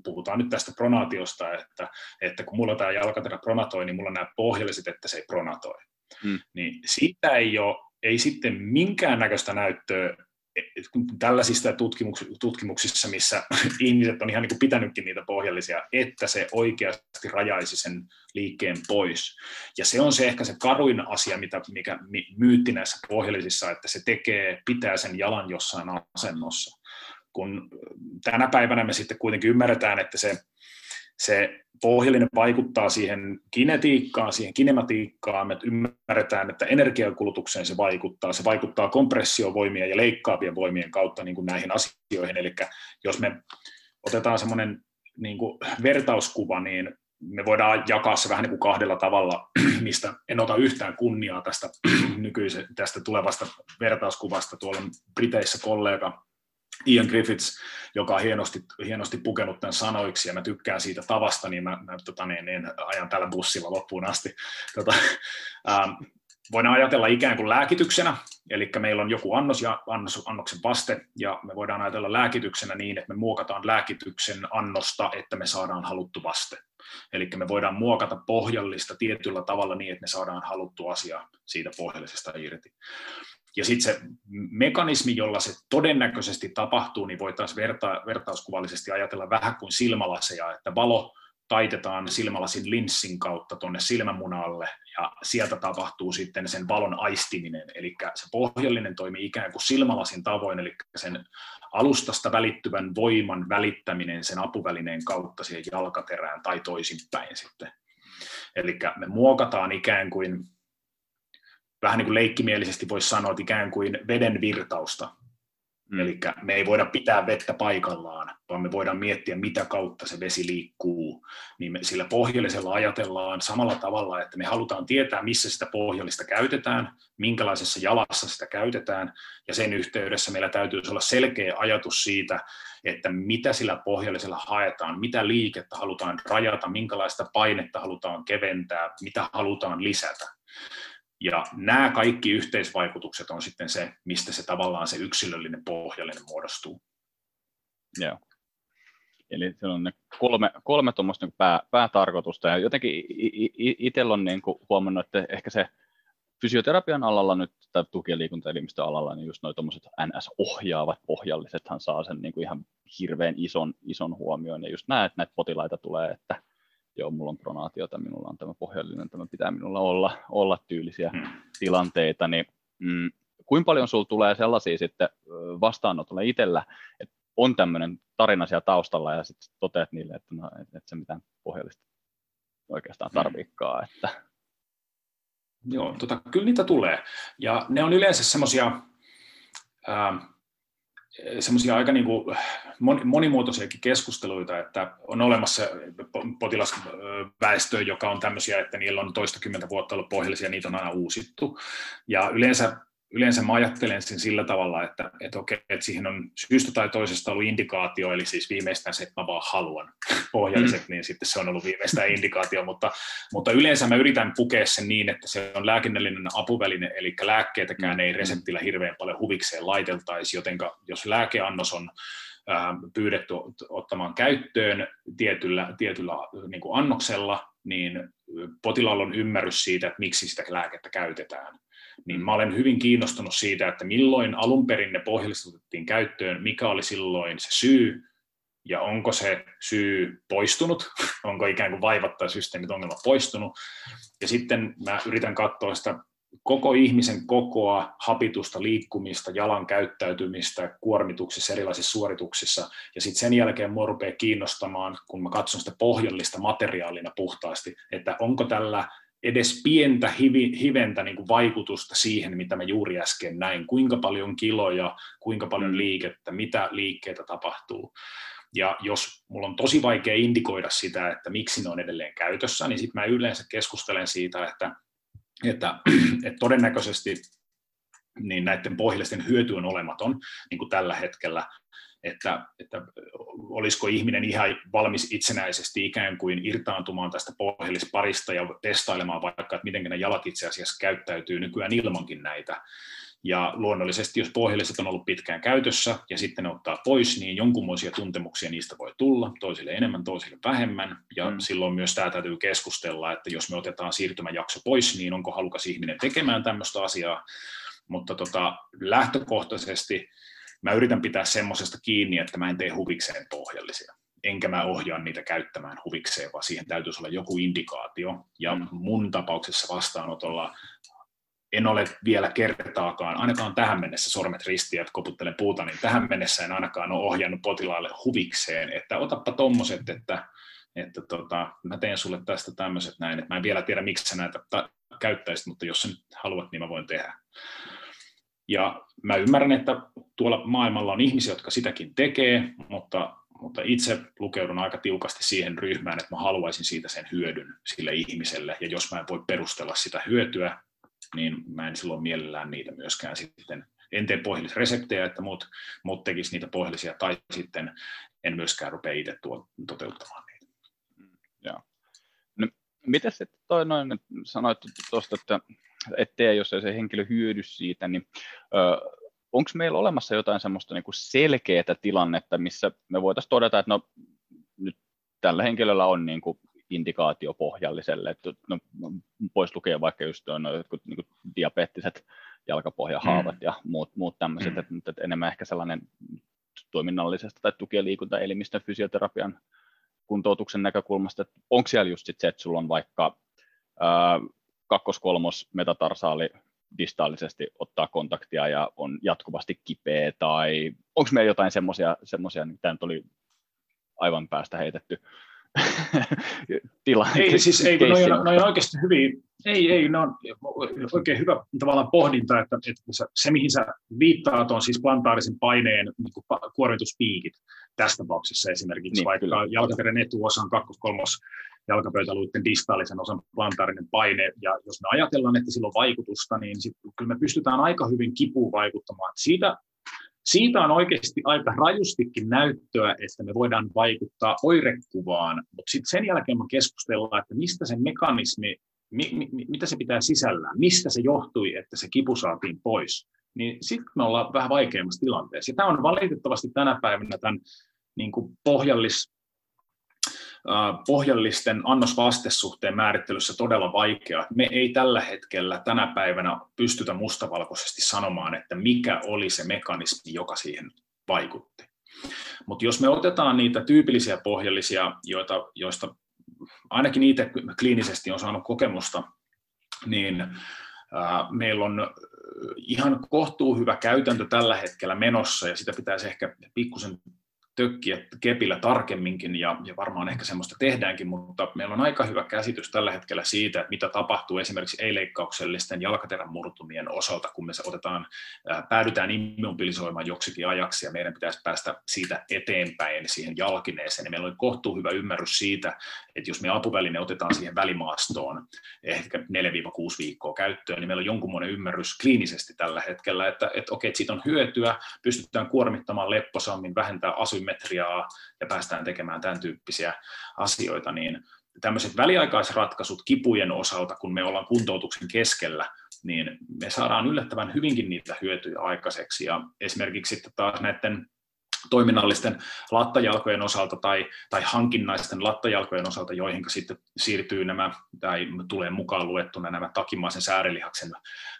puhutaan nyt tästä pronaatiosta, että, että kun mulla tämä jalkaterä pronatoi, niin mulla nämä pohjalliset, että se ei pronatoi. Mm. Niin siitä ei ole, ei sitten minkäännäköistä näyttöä tällaisista tutkimuksissa, missä ihmiset on ihan niin kuin pitänytkin niitä pohjallisia, että se oikeasti rajaisi sen liikkeen pois. Ja se on se ehkä se karuin asia, mitä, mikä myytti näissä pohjallisissa, että se tekee, pitää sen jalan jossain asennossa. Kun tänä päivänä me sitten kuitenkin ymmärretään, että se, se pohjallinen vaikuttaa siihen kinetiikkaan, siihen kinematiikkaan, me ymmärretään, että energiakulutukseen se vaikuttaa, se vaikuttaa kompressiovoimien ja leikkaavien voimien kautta niin kuin näihin asioihin, eli jos me otetaan semmoinen niin kuin vertauskuva, niin me voidaan jakaa se vähän niin kuin kahdella tavalla, mistä en ota yhtään kunniaa tästä nykyisestä, tästä tulevasta vertauskuvasta, tuolla on Briteissä kollega, Ian Griffiths, joka on hienosti, hienosti pukenut tämän sanoiksi, ja mä tykkään siitä tavasta, niin mä, mä tota, niin, en, ajan tällä bussilla loppuun asti. Tota, ähm, voidaan ajatella ikään kuin lääkityksenä, eli meillä on joku annos ja annos, annoksen vaste, ja me voidaan ajatella lääkityksenä niin, että me muokataan lääkityksen annosta, että me saadaan haluttu vaste. Eli me voidaan muokata pohjallista tietyllä tavalla niin, että me saadaan haluttu asia siitä pohjallisesta irti. Ja sitten se mekanismi, jolla se todennäköisesti tapahtuu, niin voitaisiin verta- vertauskuvallisesti ajatella vähän kuin silmälaseja, että valo taitetaan silmälasin linssin kautta tuonne silmämunalle, ja sieltä tapahtuu sitten sen valon aistiminen, eli se pohjallinen toimii ikään kuin silmälasin tavoin, eli sen alustasta välittyvän voiman välittäminen sen apuvälineen kautta siihen jalkaterään tai toisinpäin sitten. Eli me muokataan ikään kuin, vähän niin kuin leikkimielisesti voisi sanoa, että ikään kuin veden virtausta. Mm. Eli me ei voida pitää vettä paikallaan, vaan me voidaan miettiä, mitä kautta se vesi liikkuu. Niin sillä pohjallisella ajatellaan samalla tavalla, että me halutaan tietää, missä sitä pohjallista käytetään, minkälaisessa jalassa sitä käytetään, ja sen yhteydessä meillä täytyy olla selkeä ajatus siitä, että mitä sillä pohjallisella haetaan, mitä liikettä halutaan rajata, minkälaista painetta halutaan keventää, mitä halutaan lisätä. Ja nämä kaikki yhteisvaikutukset on sitten se, mistä se tavallaan se yksilöllinen pohjallinen muodostuu. Joo. Eli se on ne kolme, kolme tuommoista niin pää, päätarkoitusta. Ja jotenkin itsellä on niin kuin huomannut, että ehkä se fysioterapian alalla nyt, tai tuki- ja liikuntaelimistön alalla, niin just nuo tuommoiset N S-ohjaavat pohjallisethan saa sen niin kuin ihan hirveän ison, ison huomioon. Ja just näet, näitä potilaita tulee, että joo, mulla on pronaatiota, minulla on tämä pohjallinen, tämä pitää minulla olla, olla tyylisiä hmm. tilanteita, niin mm, kuinka paljon sulla tulee sellaisia sitten vastaanotolle itsellä, että on tämmöinen tarina siellä taustalla ja sitten toteat niille, että no, et, et se mitään pohjallista oikeastaan tarviikaan. Hmm. Että. Joo, tota, kyllä niitä tulee. Ja ne on yleensä semmoisia Ähm, semmoisia aika niin kuin monimuotoisiakin keskusteluita, että on olemassa potilasväestöä, joka on tämmöisiä, että niillä on toistakymmentä vuotta ollut pohjallisia ja niitä on aina uusittu. Ja yleensä, yleensä mä ajattelen sen sillä tavalla, että, että okei, että siihen on syystä tai toisesta ollut indikaatio, eli siis viimeistään se, että mä vaan haluan pohjalliset, mm. niin sitten se on ollut viimeistään indikaatio, mutta, mutta yleensä mä yritän pukea sen niin, että se on lääkinnällinen apuväline, eli lääkkeitäkään ei reseptillä hirveän paljon huvikseen laiteltaisi, jotenka jos lääkeannos on pyydetty ottamaan käyttöön tietyllä, tietyllä niin kuin annoksella, niin potilaalla on ymmärrys siitä, että miksi sitä lääkettä käytetään. niin mä olen hyvin kiinnostunut siitä, että milloin alun perin ne pohjallistot otettiin käyttöön, mikä oli silloin se syy, ja onko se syy poistunut, onko ikään kuin vaivat tai systeemit ongelma poistunut, ja sitten mä yritän katsoa sitä koko ihmisen kokoa, hapitusta, liikkumista, jalan käyttäytymistä, kuormituksissa, erilaisissa suorituksissa, ja sitten sen jälkeen mua rupeaa kiinnostamaan, kun mä katson sitä pohjallista materiaalina puhtaasti, että onko tällä edes pientä hivi, hiventä niin kuin vaikutusta siihen, mitä mä juuri äsken näin, kuinka paljon kiloja, kuinka paljon liikettä, mitä liikkeitä tapahtuu. Ja jos mulla on tosi vaikea indikoida sitä, että miksi ne on edelleen käytössä, niin sitten mä yleensä keskustelen siitä, että, että, että todennäköisesti niin näiden pohjallisten hyöty on olematon niin kuin tällä hetkellä, että, että olisiko ihminen ihan valmis itsenäisesti ikään kuin irtaantumaan tästä pohjallisparista ja testailemaan vaikka, että miten ne jalat itse asiassa käyttäytyy nykyään ilmankin näitä. Ja luonnollisesti, jos pohjalliset on ollut pitkään käytössä ja sitten ne ottaa pois, niin jonkunmoisia tuntemuksia niistä voi tulla, toisille enemmän, toisille vähemmän. Ja mm. silloin myös tämä täytyy keskustella, että jos me otetaan siirtymäjakso pois, niin onko halukas ihminen tekemään tämmöistä asiaa. Mutta tota, lähtökohtaisesti mä yritän pitää semmoisesta kiinni, että mä en tee huvikseen pohjallisia. Enkä mä ohjaa niitä käyttämään huvikseen, vaan siihen täytyisi olla joku indikaatio. Ja mm. mun tapauksessa vastaanotolla en ole vielä kertaakaan, ainakaan tähän mennessä sormet ristiä, että koputtelen puuta, niin tähän mennessä en ainakaan ole ohjannut potilaalle huvikseen, että otappa tommoset, että, että tota, mä teen sulle tästä tämmöiset näin, että mä en vielä tiedä, miksi sä näitä ta- käyttäisit, mutta jos sä nyt haluat, niin mä voin tehdä. Ja mä ymmärrän, että tuolla maailmalla on ihmisiä, jotka sitäkin tekee, mutta, mutta itse lukeudun aika tiukasti siihen ryhmään, että mä haluaisin siitä sen hyödyn sille ihmiselle, ja jos mä en voi perustella sitä hyötyä, niin mä en silloin mielellään niitä myöskään sitten, en tee pohjallisreseptejä, että muut, muut tekisivät niitä pohjallisia, tai sitten en myöskään rupea itse tuo, toteuttamaan niitä. Joo. No, miten sitten toi noin, sanoit tuosta, että et tee, jos ei se henkilö hyödy siitä, niin onko meillä olemassa jotain semmoista niinku selkeää tilannetta, missä me voitaisiin todeta, että no nyt tällä henkilöllä on niinku indikaatio pohjalliselle, että no, pois lukee vaikka just no, jotkut niin kuin diabeettiset jalkapohjahaavat mm. ja muut, muut tämmöiset, mm. että, että enemmän ehkä sellainen toiminnallisesta tai tuki- ja liikuntaelimistön fysioterapian kuntoutuksen näkökulmasta, että onko siellä just sit se, että sulla on vaikka ää, kakkos-kolmos metatarsaali distaalisesti ottaa kontaktia ja on jatkuvasti kipeä, tai onko meillä jotain semmoisia, semmoisia, niin tämä nyt oli aivan päästä heitetty, Tila. Ei, siis, ei, no, no, no, oikeasti hyviä, ei, ei, no, oikein hyvä tavallaan pohdinta, että, että se mihin sä viittaat on siis plantaarisen paineen niin kuormituspiikit tässä tapauksessa esimerkiksi, niin, vaikka jalkaterän etuosan kakkos-kolmos jalkapöytäluiden distaalisen osan plantaarinen paine, ja jos me ajatellaan, että sillä on vaikutusta, niin sit, kyllä me pystytään aika hyvin kipuun vaikuttamaan siitä. Siitä on oikeasti aika rajustikin näyttöä, että me voidaan vaikuttaa oirekuvaan, mutta sitten sen jälkeen me keskustellaan, että mistä se mekanismi, mi, mi, mitä se pitää sisällään, mistä se johtui, että se kipu saatiin pois, niin sitten me ollaan vähän vaikeammassa tilanteessa. Ja tämä on valitettavasti tänä päivänä tämän niin kuin pohjallis, äh, pohjallisten annosvastesuhteen määrittelyssä todella vaikeaa. Me ei tällä hetkellä tänä päivänä pystytä mustavalkoisesti sanomaan, että mikä oli se mekanismi, joka siihen vaikutti. Mutta jos me otetaan niitä tyypillisiä pohjallisia, joita, joista ainakin itse kliinisesti on saanut kokemusta, niin äh, meillä on ihan kohtuuhyvä käytäntö tällä hetkellä menossa, ja sitä pitäisi ehkä pikkusen tökkiä kepillä tarkemminkin, ja, ja varmaan ehkä semmoista tehdäänkin, mutta meillä on aika hyvä käsitys tällä hetkellä siitä, että mitä tapahtuu esimerkiksi ei-leikkauksellisten jalkaterän murtumien osalta, kun me se otetaan, ää, päädytään immobilisoimaan joksikin ajaksi, ja meidän pitäisi päästä siitä eteenpäin siihen jalkineeseen, ja meillä on kohtuuhyvä ymmärrys siitä, että jos me apuväline otetaan siihen välimaastoon ehkä neljä kuusi viikkoa käyttöön, niin meillä on jonkunmoinen ymmärrys kliinisesti tällä hetkellä, että, että okei, että siitä on hyötyä, pystytään kuormittamaan lepposammin, vähentää asymmetriaa ja päästään tekemään tämän tyyppisiä asioita, niin tämmöiset väliaikaisratkaisut kipujen osalta, kun me ollaan kuntoutuksen keskellä, niin me saadaan yllättävän hyvinkin niitä hyötyjä aikaiseksi, ja esimerkiksi sitten taas näiden toiminnallisten lattajalkojen osalta tai, tai hankinnaisten lattajalkojen osalta, joihin sitten siirtyy nämä, tai tulee mukaan luettuna nämä takimaisen säärelihaksen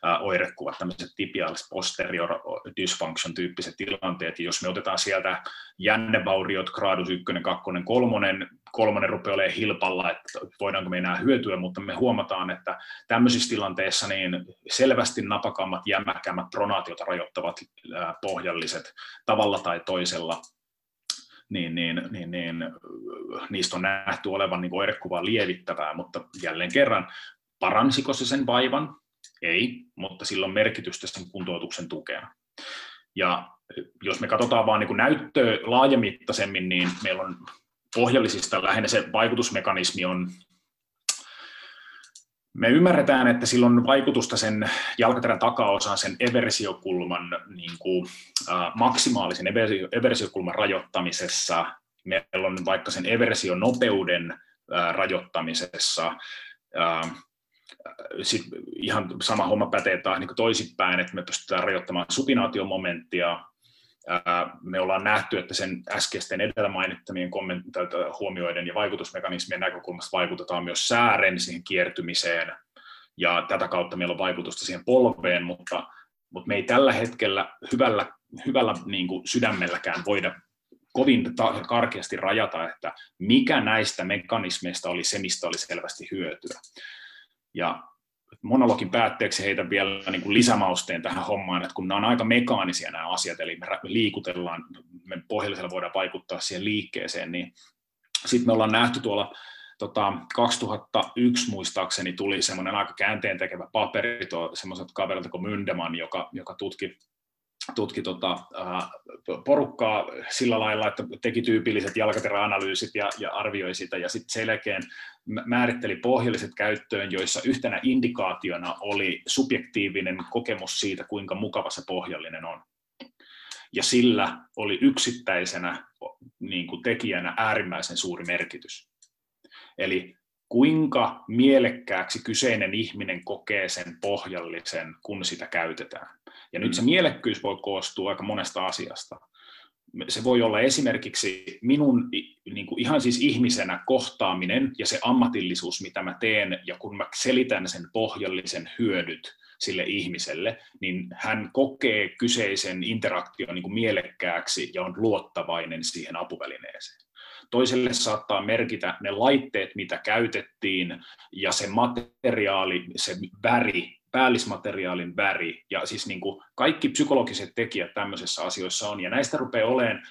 ää, oirekuvat, tämmöiset tibialis posterior dysfunction tyyppiset tilanteet, ja jos me otetaan sieltä jännevauriot, gradus yksi, kaksi, kolme, kolmonen rupeaa olemaan hilpalla, että voidaanko me enää hyötyä, mutta me huomataan, että tämmöisissä tilanteissa niin selvästi napakammat, jämäkämmät, pronaatiota rajoittavat ää, pohjalliset tavalla tai toisella, niin, niin, niin, niin niistä on nähty olevan niin oirekuvaa lievittävää, mutta jälleen kerran, paransiko se sen vaivan? Ei, mutta sillä on merkitystä sen kuntoutuksen tukena. Ja jos me katsotaan vaan niin näyttöä laajamittaisemmin, niin meillä on pohjallisista lähinnä se vaikutusmekanismi on, me ymmärretään, että sillä on vaikutusta sen jalkaterän takaosaan sen eversiokulman niin kuin, äh, maksimaalisen eversiokulman rajoittamisessa. Meillä on vaikka sen eversionopeuden äh, rajoittamisessa. Äh, sit ihan sama homma pätee taas niin kuin toisinpäin, että me pystytään rajoittamaan supinaatiomomenttia. Me ollaan nähty, että sen äskeisten edellä mainittamien huomioiden ja vaikutusmekanismien näkökulmasta vaikutetaan myös säären siihen kiertymiseen, ja tätä kautta meillä on vaikutusta siihen polveen, mutta, mutta me ei tällä hetkellä hyvällä, hyvällä niin kuin sydämelläkään voida kovin ta- karkeasti rajata, että mikä näistä mekanismeista oli se, mistä oli selvästi hyötyä. Ja monologin päätteeksi heitän vielä niin kuin lisämausteen tähän hommaan, että kun nämä on aika mekaanisia nämä asiat, eli me liikutellaan, me pohjallisella voidaan vaikuttaa siihen liikkeeseen, niin sitten me ollaan nähty tuolla tota, kaksituhattayksi muistaakseni tuli semmoinen aika käänteentekevä paperi tuo semmoiselta kaverilta kuin Myndeman, joka, joka tutki, tutki tota, äh, porukkaa sillä lailla, että teki tyypilliset jalkateräanalyysit ja, ja arvioi sitä, ja sitten selkeän määritteli pohjalliset käyttöön, joissa yhtenä indikaationa oli subjektiivinen kokemus siitä, kuinka mukava se pohjallinen on. Ja sillä oli yksittäisenä niin kuin tekijänä äärimmäisen suuri merkitys. Eli kuinka mielekkääksi kyseinen ihminen kokee sen pohjallisen, kun sitä käytetään. Ja nyt se mielekkyys voi koostua aika monesta asiasta. Se voi olla esimerkiksi minun niin kuin ihan siis ihmisenä kohtaaminen ja se ammatillisuus, mitä mä teen, ja kun mä selitän sen pohjallisen hyödyt sille ihmiselle, niin hän kokee kyseisen interaktion niin kuin mielekkääksi ja on luottavainen siihen apuvälineeseen. Toiselle saattaa merkitä ne laitteet, mitä käytettiin, ja se materiaali, se väri, päällismateriaalin väri, ja siis niin kuin kaikki psykologiset tekijät tämmöisissä asioissa on, ja näistä rupeaa olemaan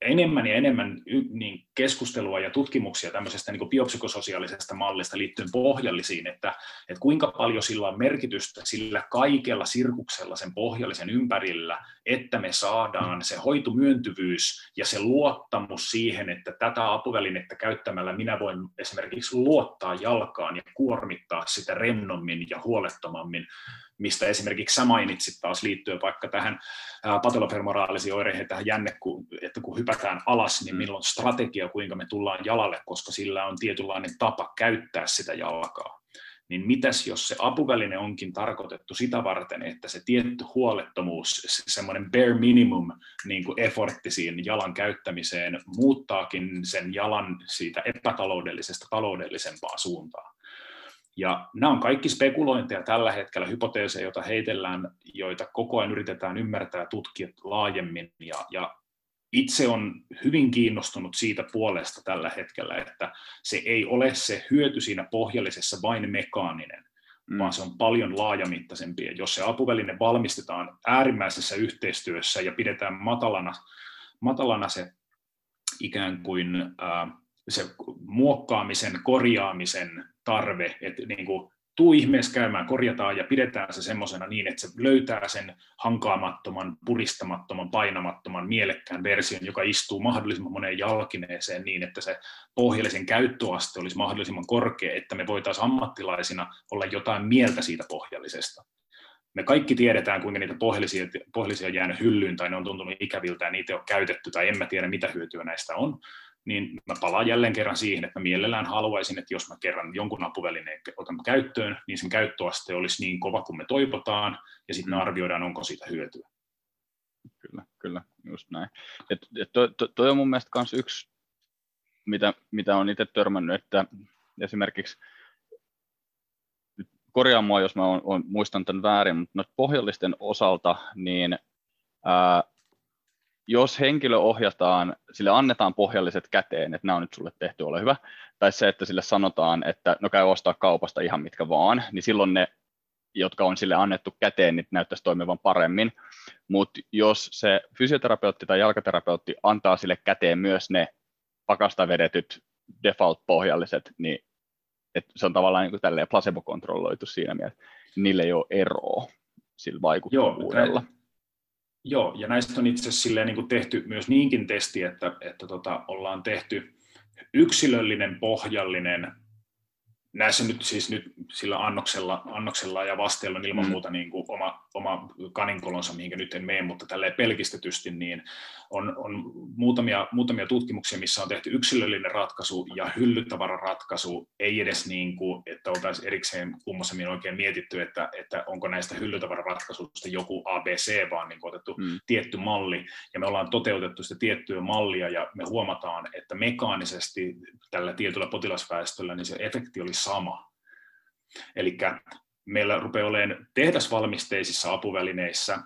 enemmän ja enemmän niin keskustelua ja tutkimuksia tämmöisestä niin kuin biopsykososiaalisesta mallista liittyen pohjallisiin, että, että kuinka paljon sillä on merkitystä sillä kaikella sirkuksella sen pohjallisen ympärillä, että me saadaan se hoitomyöntyvyys ja se luottamus siihen, että tätä apuvälinettä käyttämällä minä voin esimerkiksi luottaa jalkaan ja kuormittaa sitä rennommin ja huolettomammin, mistä esimerkiksi sä mainitsit taas liittyen vaikka tähän patolofemoraalisiin oireihin, tähän jänne, että kun hypätään alas, niin milloin strategia, kuinka me tullaan jalalle, koska sillä on tietynlainen tapa käyttää sitä jalkaa. Niin mitäs, jos se apuväline onkin tarkoitettu sitä varten, että se tietty huolettomuus, semmoinen bare minimum niin kuin effortti siihen jalan käyttämiseen, muuttaakin sen jalan siitä epätaloudellisesta taloudellisempaan suuntaan. Ja nämä on kaikki spekulointeja tällä hetkellä, hypoteeseja, joita heitellään, joita koko ajan yritetään ymmärtää ja tutkia laajemmin. Ja, ja itse olen hyvin kiinnostunut siitä puolesta tällä hetkellä, että se ei ole se hyöty siinä pohjallisessa vain mekaaninen, mm. vaan se on paljon laajamittaisempi. Ja jos se apuväline valmistetaan äärimmäisessä yhteistyössä ja pidetään matalana, matalana se ikään kuin äh, se muokkaamisen, korjaamisen tarve, että niin kuin, tuu ihmeessä käymään, korjataan ja pidetään se semmoisena niin, että se löytää sen hankaamattoman, puristamattoman, painamattoman, mielekkään version, joka istuu mahdollisimman moneen jalkineeseen niin, että se pohjallisen käyttöaste olisi mahdollisimman korkea, että me voitaisiin ammattilaisina olla jotain mieltä siitä pohjallisesta. Me kaikki tiedetään, kuinka niitä pohjallisia, pohjallisia on jäänyt hyllyyn tai ne on tuntunut ikäviltä ja niitä ei ole käytetty tai en mä tiedä, mitä hyötyä näistä on. Niin mä palaan jälleen kerran siihen, että mä mielellään haluaisin, että jos mä kerran jonkun apuvälineen otan käyttöön, niin sen käyttöaste olisi niin kova kuin me toivotaan, ja sitten me arvioidaan, onko siitä hyötyä. kyllä, kyllä, just näin. Et, et toi, toi on mun mielestä kans yksi, mitä, mitä on itse törmännyt, että esimerkiksi, korjaa mua, jos mä on, on, muistan tämän väärin, mutta noiden pohjallisten osalta, niin ää, jos henkilö ohjataan, sille annetaan pohjalliset käteen, että nämä on nyt sulle tehty, ole hyvä, tai se, että sille sanotaan, että no käy ostaa kaupasta ihan mitkä vaan, niin silloin ne, jotka on sille annettu käteen, niin näyttäisi toimivan paremmin. Mutta jos se fysioterapeutti tai jalkaterapeutti antaa sille käteen myös ne pakasta vedetyt default-pohjalliset, niin et se on tavallaan niin kuin tälleen placebo-kontrolloitu siinä mielessä, niillä ei ole eroa sillä vaikuttavuudella. Joo, Joo, ja näistä on itse asiassa niin tehty myös niinkin testi, että, että tota, ollaan tehty yksilöllinen, pohjallinen, näissä nyt siis nyt sillä annoksella, annoksella ja vasteella on ilman muuta niin kuin oma, oma kaninkolonsa, mihinkä nyt en mene, mutta tälleen pelkistetysti, niin on, on muutamia, muutamia tutkimuksia, missä on tehty yksilöllinen ratkaisu ja hyllytavararatkaisu, ei edes niin kuin, että oltaisiin erikseen kummassakin oikein mietitty, että, että onko näistä hyllytavararatkaisuista joku A B C, vaan niin kuin otettu mm. tietty malli, ja me ollaan toteutettu sitä tiettyä mallia, ja me huomataan, että mekaanisesti tällä tietyllä potilasväestöllä niin se efekti oli sama. Eli meillä rupeaa olemaan tehdasvalmisteisissa apuvälineissä,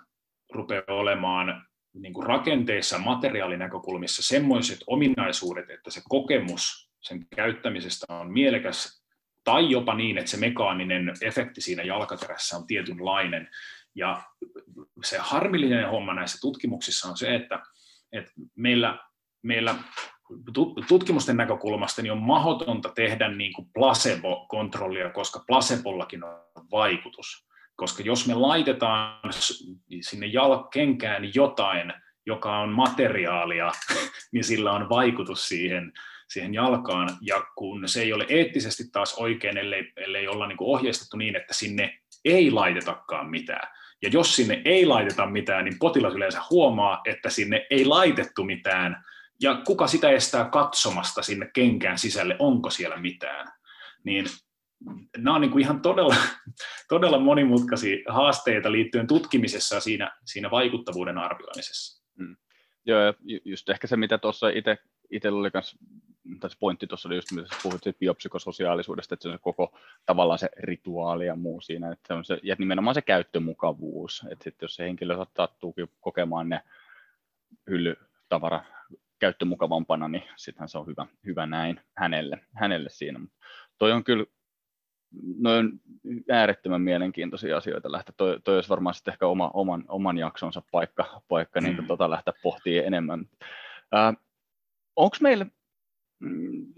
rupeaa olemaan niin kuin rakenteissa ja materiaalinäkökulmissa semmoiset ominaisuudet, että se kokemus sen käyttämisestä on mielekäs, tai jopa niin, että se mekaaninen efekti siinä jalkaterässä on tietynlainen. Ja se harmillinen homma näissä tutkimuksissa on se, että, että meillä, meillä tutkimusten näkökulmasta niin on mahdotonta tehdä niin kuin placebo-kontrollia, koska placebollakin on vaikutus. Koska jos me laitetaan sinne jalkenkään jotain, joka on materiaalia, niin sillä on vaikutus siihen, siihen jalkaan. Ja kun se ei ole eettisesti taas oikein, ellei, ellei olla niin kuin ohjeistettu niin, että sinne ei laitetakaan mitään. Ja jos sinne ei laiteta mitään, niin potilas yleensä huomaa, että sinne ei laitettu mitään. Ja kuka sitä estää katsomasta sinne kenkään sisälle, onko siellä mitään. Niin nämä on niin kuin ihan todella, todella monimutkaisia haasteita liittyen tutkimisessa ja siinä, siinä vaikuttavuuden arvioimisessa. Mm. Joo, ja just ehkä se, mitä tuossa itsellä oli kanssa, tai se pointti tuossa oli just, mitä puhuttiin biopsykososiaalisuudesta, että se on se koko tavallaan se rituaali ja muu siinä, että se on se, ja nimenomaan se käyttömukavuus, että sitten jos se henkilö sattuukin kokemaan ne hyllytavara käyttömukavampana, niin sittenhän se on hyvä, hyvä näin hänelle, hänelle siinä. Mut toi on kyllä, noi on äärettömän mielenkiintoisia asioita lähteä. Toi, toi olisi varmaan sitten ehkä oma, oman, oman jaksonsa paikka, paikka niin mm. tota lähteä pohtimaan enemmän. Äh, onko meillä,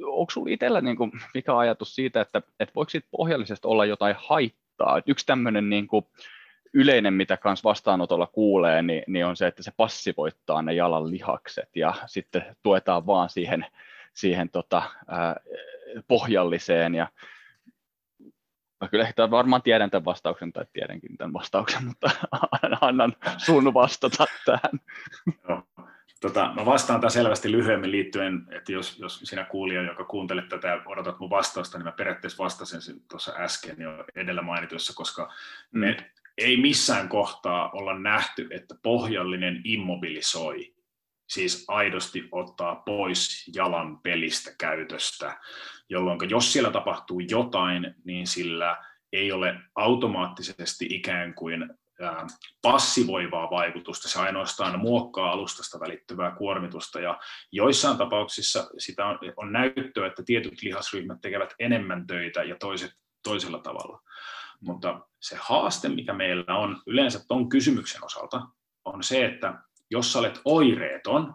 onko sinulla itsellä niin kuin, mikä ajatus siitä, että et voiko siitä pohjallisesti olla jotain haittaa? Et yksi tämmöinen niin kuin yleinen, mitä kans vastaanotolla kuulee, niin, niin on se, että se passivoittaa ne jalan lihakset ja sitten tuetaan vaan siihen, siihen tota, ää, pohjalliseen. Ja mä kyllä ehkä varmaan tiedän tämän vastauksen, tai tiedänkin tämän vastauksen, mutta annan sun vastata tähän. Joo. Tota, mä vastaan tämän selvästi lyhyemmin liittyen, että jos, jos sinä kuulija, joka kuuntelet tätä ja odotat mun vastausta, niin mä periaatteessa vastasin sen tuossa äsken jo edellä mainitussa, koska me ei missään kohtaa olla nähty, että pohjallinen immobilisoi, siis aidosti ottaa pois jalan pelistä käytöstä, jolloin jos siellä tapahtuu jotain, niin sillä ei ole automaattisesti ikään kuin passivoivaa vaikutusta, se ainoastaan muokkaa alustasta välittyvää kuormitusta, ja joissain tapauksissa sitä on, on näyttöä, että tietyt lihasryhmät tekevät enemmän töitä ja toiset toisella tavalla. Mutta se haaste, mikä meillä on yleensä tuon kysymyksen osalta, on se, että jos sä olet oireeton,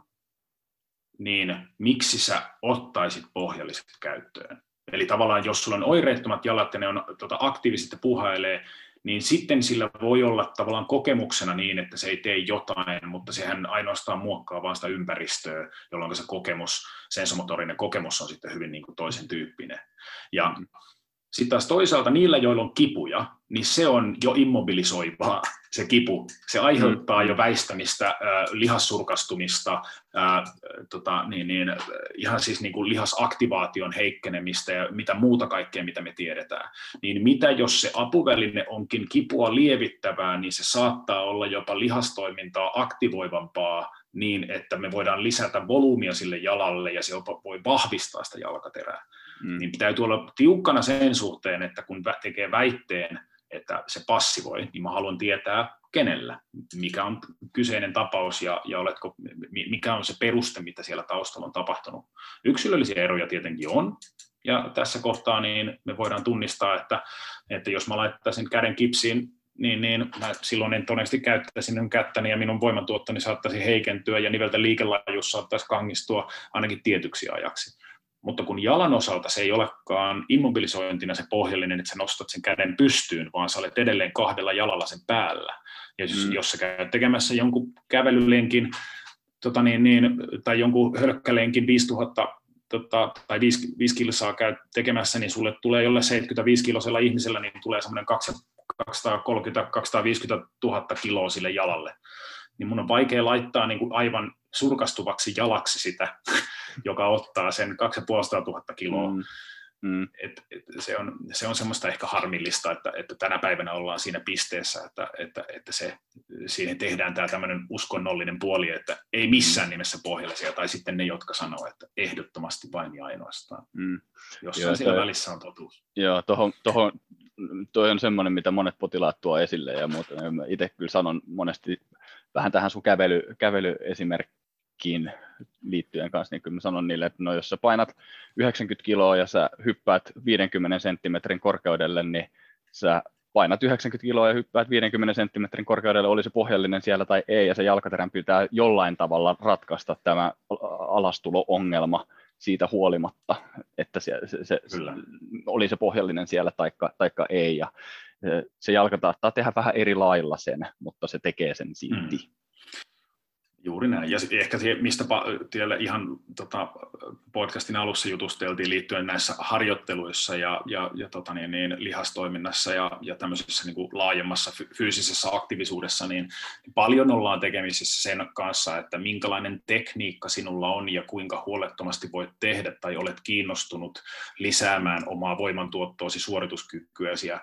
niin miksi sä ottaisit pohjalliset käyttöön? Eli tavallaan jos sulla on oireettomat jalat ja ne on tuota, aktiiviset ja puhailee, niin sitten sillä voi olla tavallaan kokemuksena niin, että se ei tee jotain, mutta sehän ainoastaan muokkaa vaan sitä ympäristöä, jolloin se kokemus, sensomotorinen kokemus on sitten hyvin niin kuin toisen tyyppinen. Ja Sitten taas toisaalta niillä, joilla on kipuja, niin se on jo immobilisoivaa, se kipu. Se aiheuttaa jo väistämistä, äh, lihassurkastumista, äh, tota, niin, niin, ihan siis niin kuin lihasaktivaation heikkenemistä ja mitä muuta kaikkea, mitä me tiedetään. Niin mitä jos se apuväline onkin kipua lievittävää, niin se saattaa olla jopa lihastoimintaa aktivoivampaa niin, että me voidaan lisätä volyymia sille jalalle ja se jopa voi vahvistaa sitä jalkaterää. Mm. Niin täytyy olla tiukkana sen suhteen, että kun tekee väitteen, että se passivoi, niin mä haluan tietää kenellä, mikä on kyseinen tapaus ja, ja oletko, mikä on se peruste, mitä siellä taustalla on tapahtunut. Yksilöllisiä eroja tietenkin on, ja tässä kohtaa niin me voidaan tunnistaa, että, että jos mä laittaisin käden kipsiin, niin, niin mä silloin en todennäköisesti käyttäisi minun kättäni ja minun voimantuottoni saattaisi heikentyä ja niveltä liikelaajuus saattaisi kangistua ainakin tietyksi ajaksi. Mutta kun jalan osalta se ei olekaan immobilisointina se pohjallinen, että sä nostat sen käden pystyyn, vaan sä olet edelleen kahdella jalalla sen päällä. Ja jos, mm. jos sä käyt tekemässä jonkun kävelylenkin tota niin, niin, tai jonkun hölkkälenkin viisituhatta tota, tai viisi kilsaa käyt tekemässä, niin sulle tulee jolle seitsemänkymmentäviisi kilosella ihmisellä, niin tulee semmoinen kaksisataakolmekymmentä kaksisataaviisikymmentä tuhatta kiloa sille jalalle. Niin mun on vaikea laittaa niin kuin aivan surkastuvaksi jalaksi sitä, joka ottaa sen kaksisataaviisikymmentätuhatta kiloa. Mm. Mm. Et, et, se, on, se on semmoista ehkä harmillista, että, että tänä päivänä ollaan siinä pisteessä, että, että, että se, siihen tehdään tämä tämmöinen uskonnollinen puoli, että ei missään nimessä pohjallisia, tai sitten ne, jotka sanoo, että ehdottomasti vain ja ainoastaan. Mm. Jossain joo, siellä toi, välissä on totuus. Joo, tohon, tohon, toi on semmoinen, mitä monet potilaat tuo esille, ja itse kyllä sanon monesti vähän tähän sun kävely, kävelyesimerkkiin liittyen kanssa, niin kyllä mä sanon niille, että no jos sä painat yhdeksänkymmentä kiloa ja sä hyppäät viidenkymmenen senttimetrin korkeudelle, niin sä painat yhdeksänkymmentä kiloa ja hyppäät viidenkymmenen senttimetrin korkeudelle, oli se pohjallinen siellä tai ei, ja se jalkaterän pitää jollain tavalla ratkaista tämä alastulo-ongelma siitä huolimatta, että se, se, se, oli se pohjallinen siellä taikka, taikka ei, ja se jalka taattaa tehdä vähän eri lailla sen, mutta se tekee sen silti. Mm. Juuri näin. Ja ehkä mistä ihan tota, podcastin alussa jutusteltiin liittyen näissä harjoitteluissa ja, ja, ja tota niin, niin, lihastoiminnassa ja, ja tämmöisessä niin kuin laajemmassa fyysisessä aktiivisuudessa, niin paljon ollaan tekemisissä sen kanssa, että minkälainen tekniikka sinulla on ja kuinka huolettomasti voit tehdä tai olet kiinnostunut lisäämään omaa voimantuottoasi, suorituskykyäsi. Ja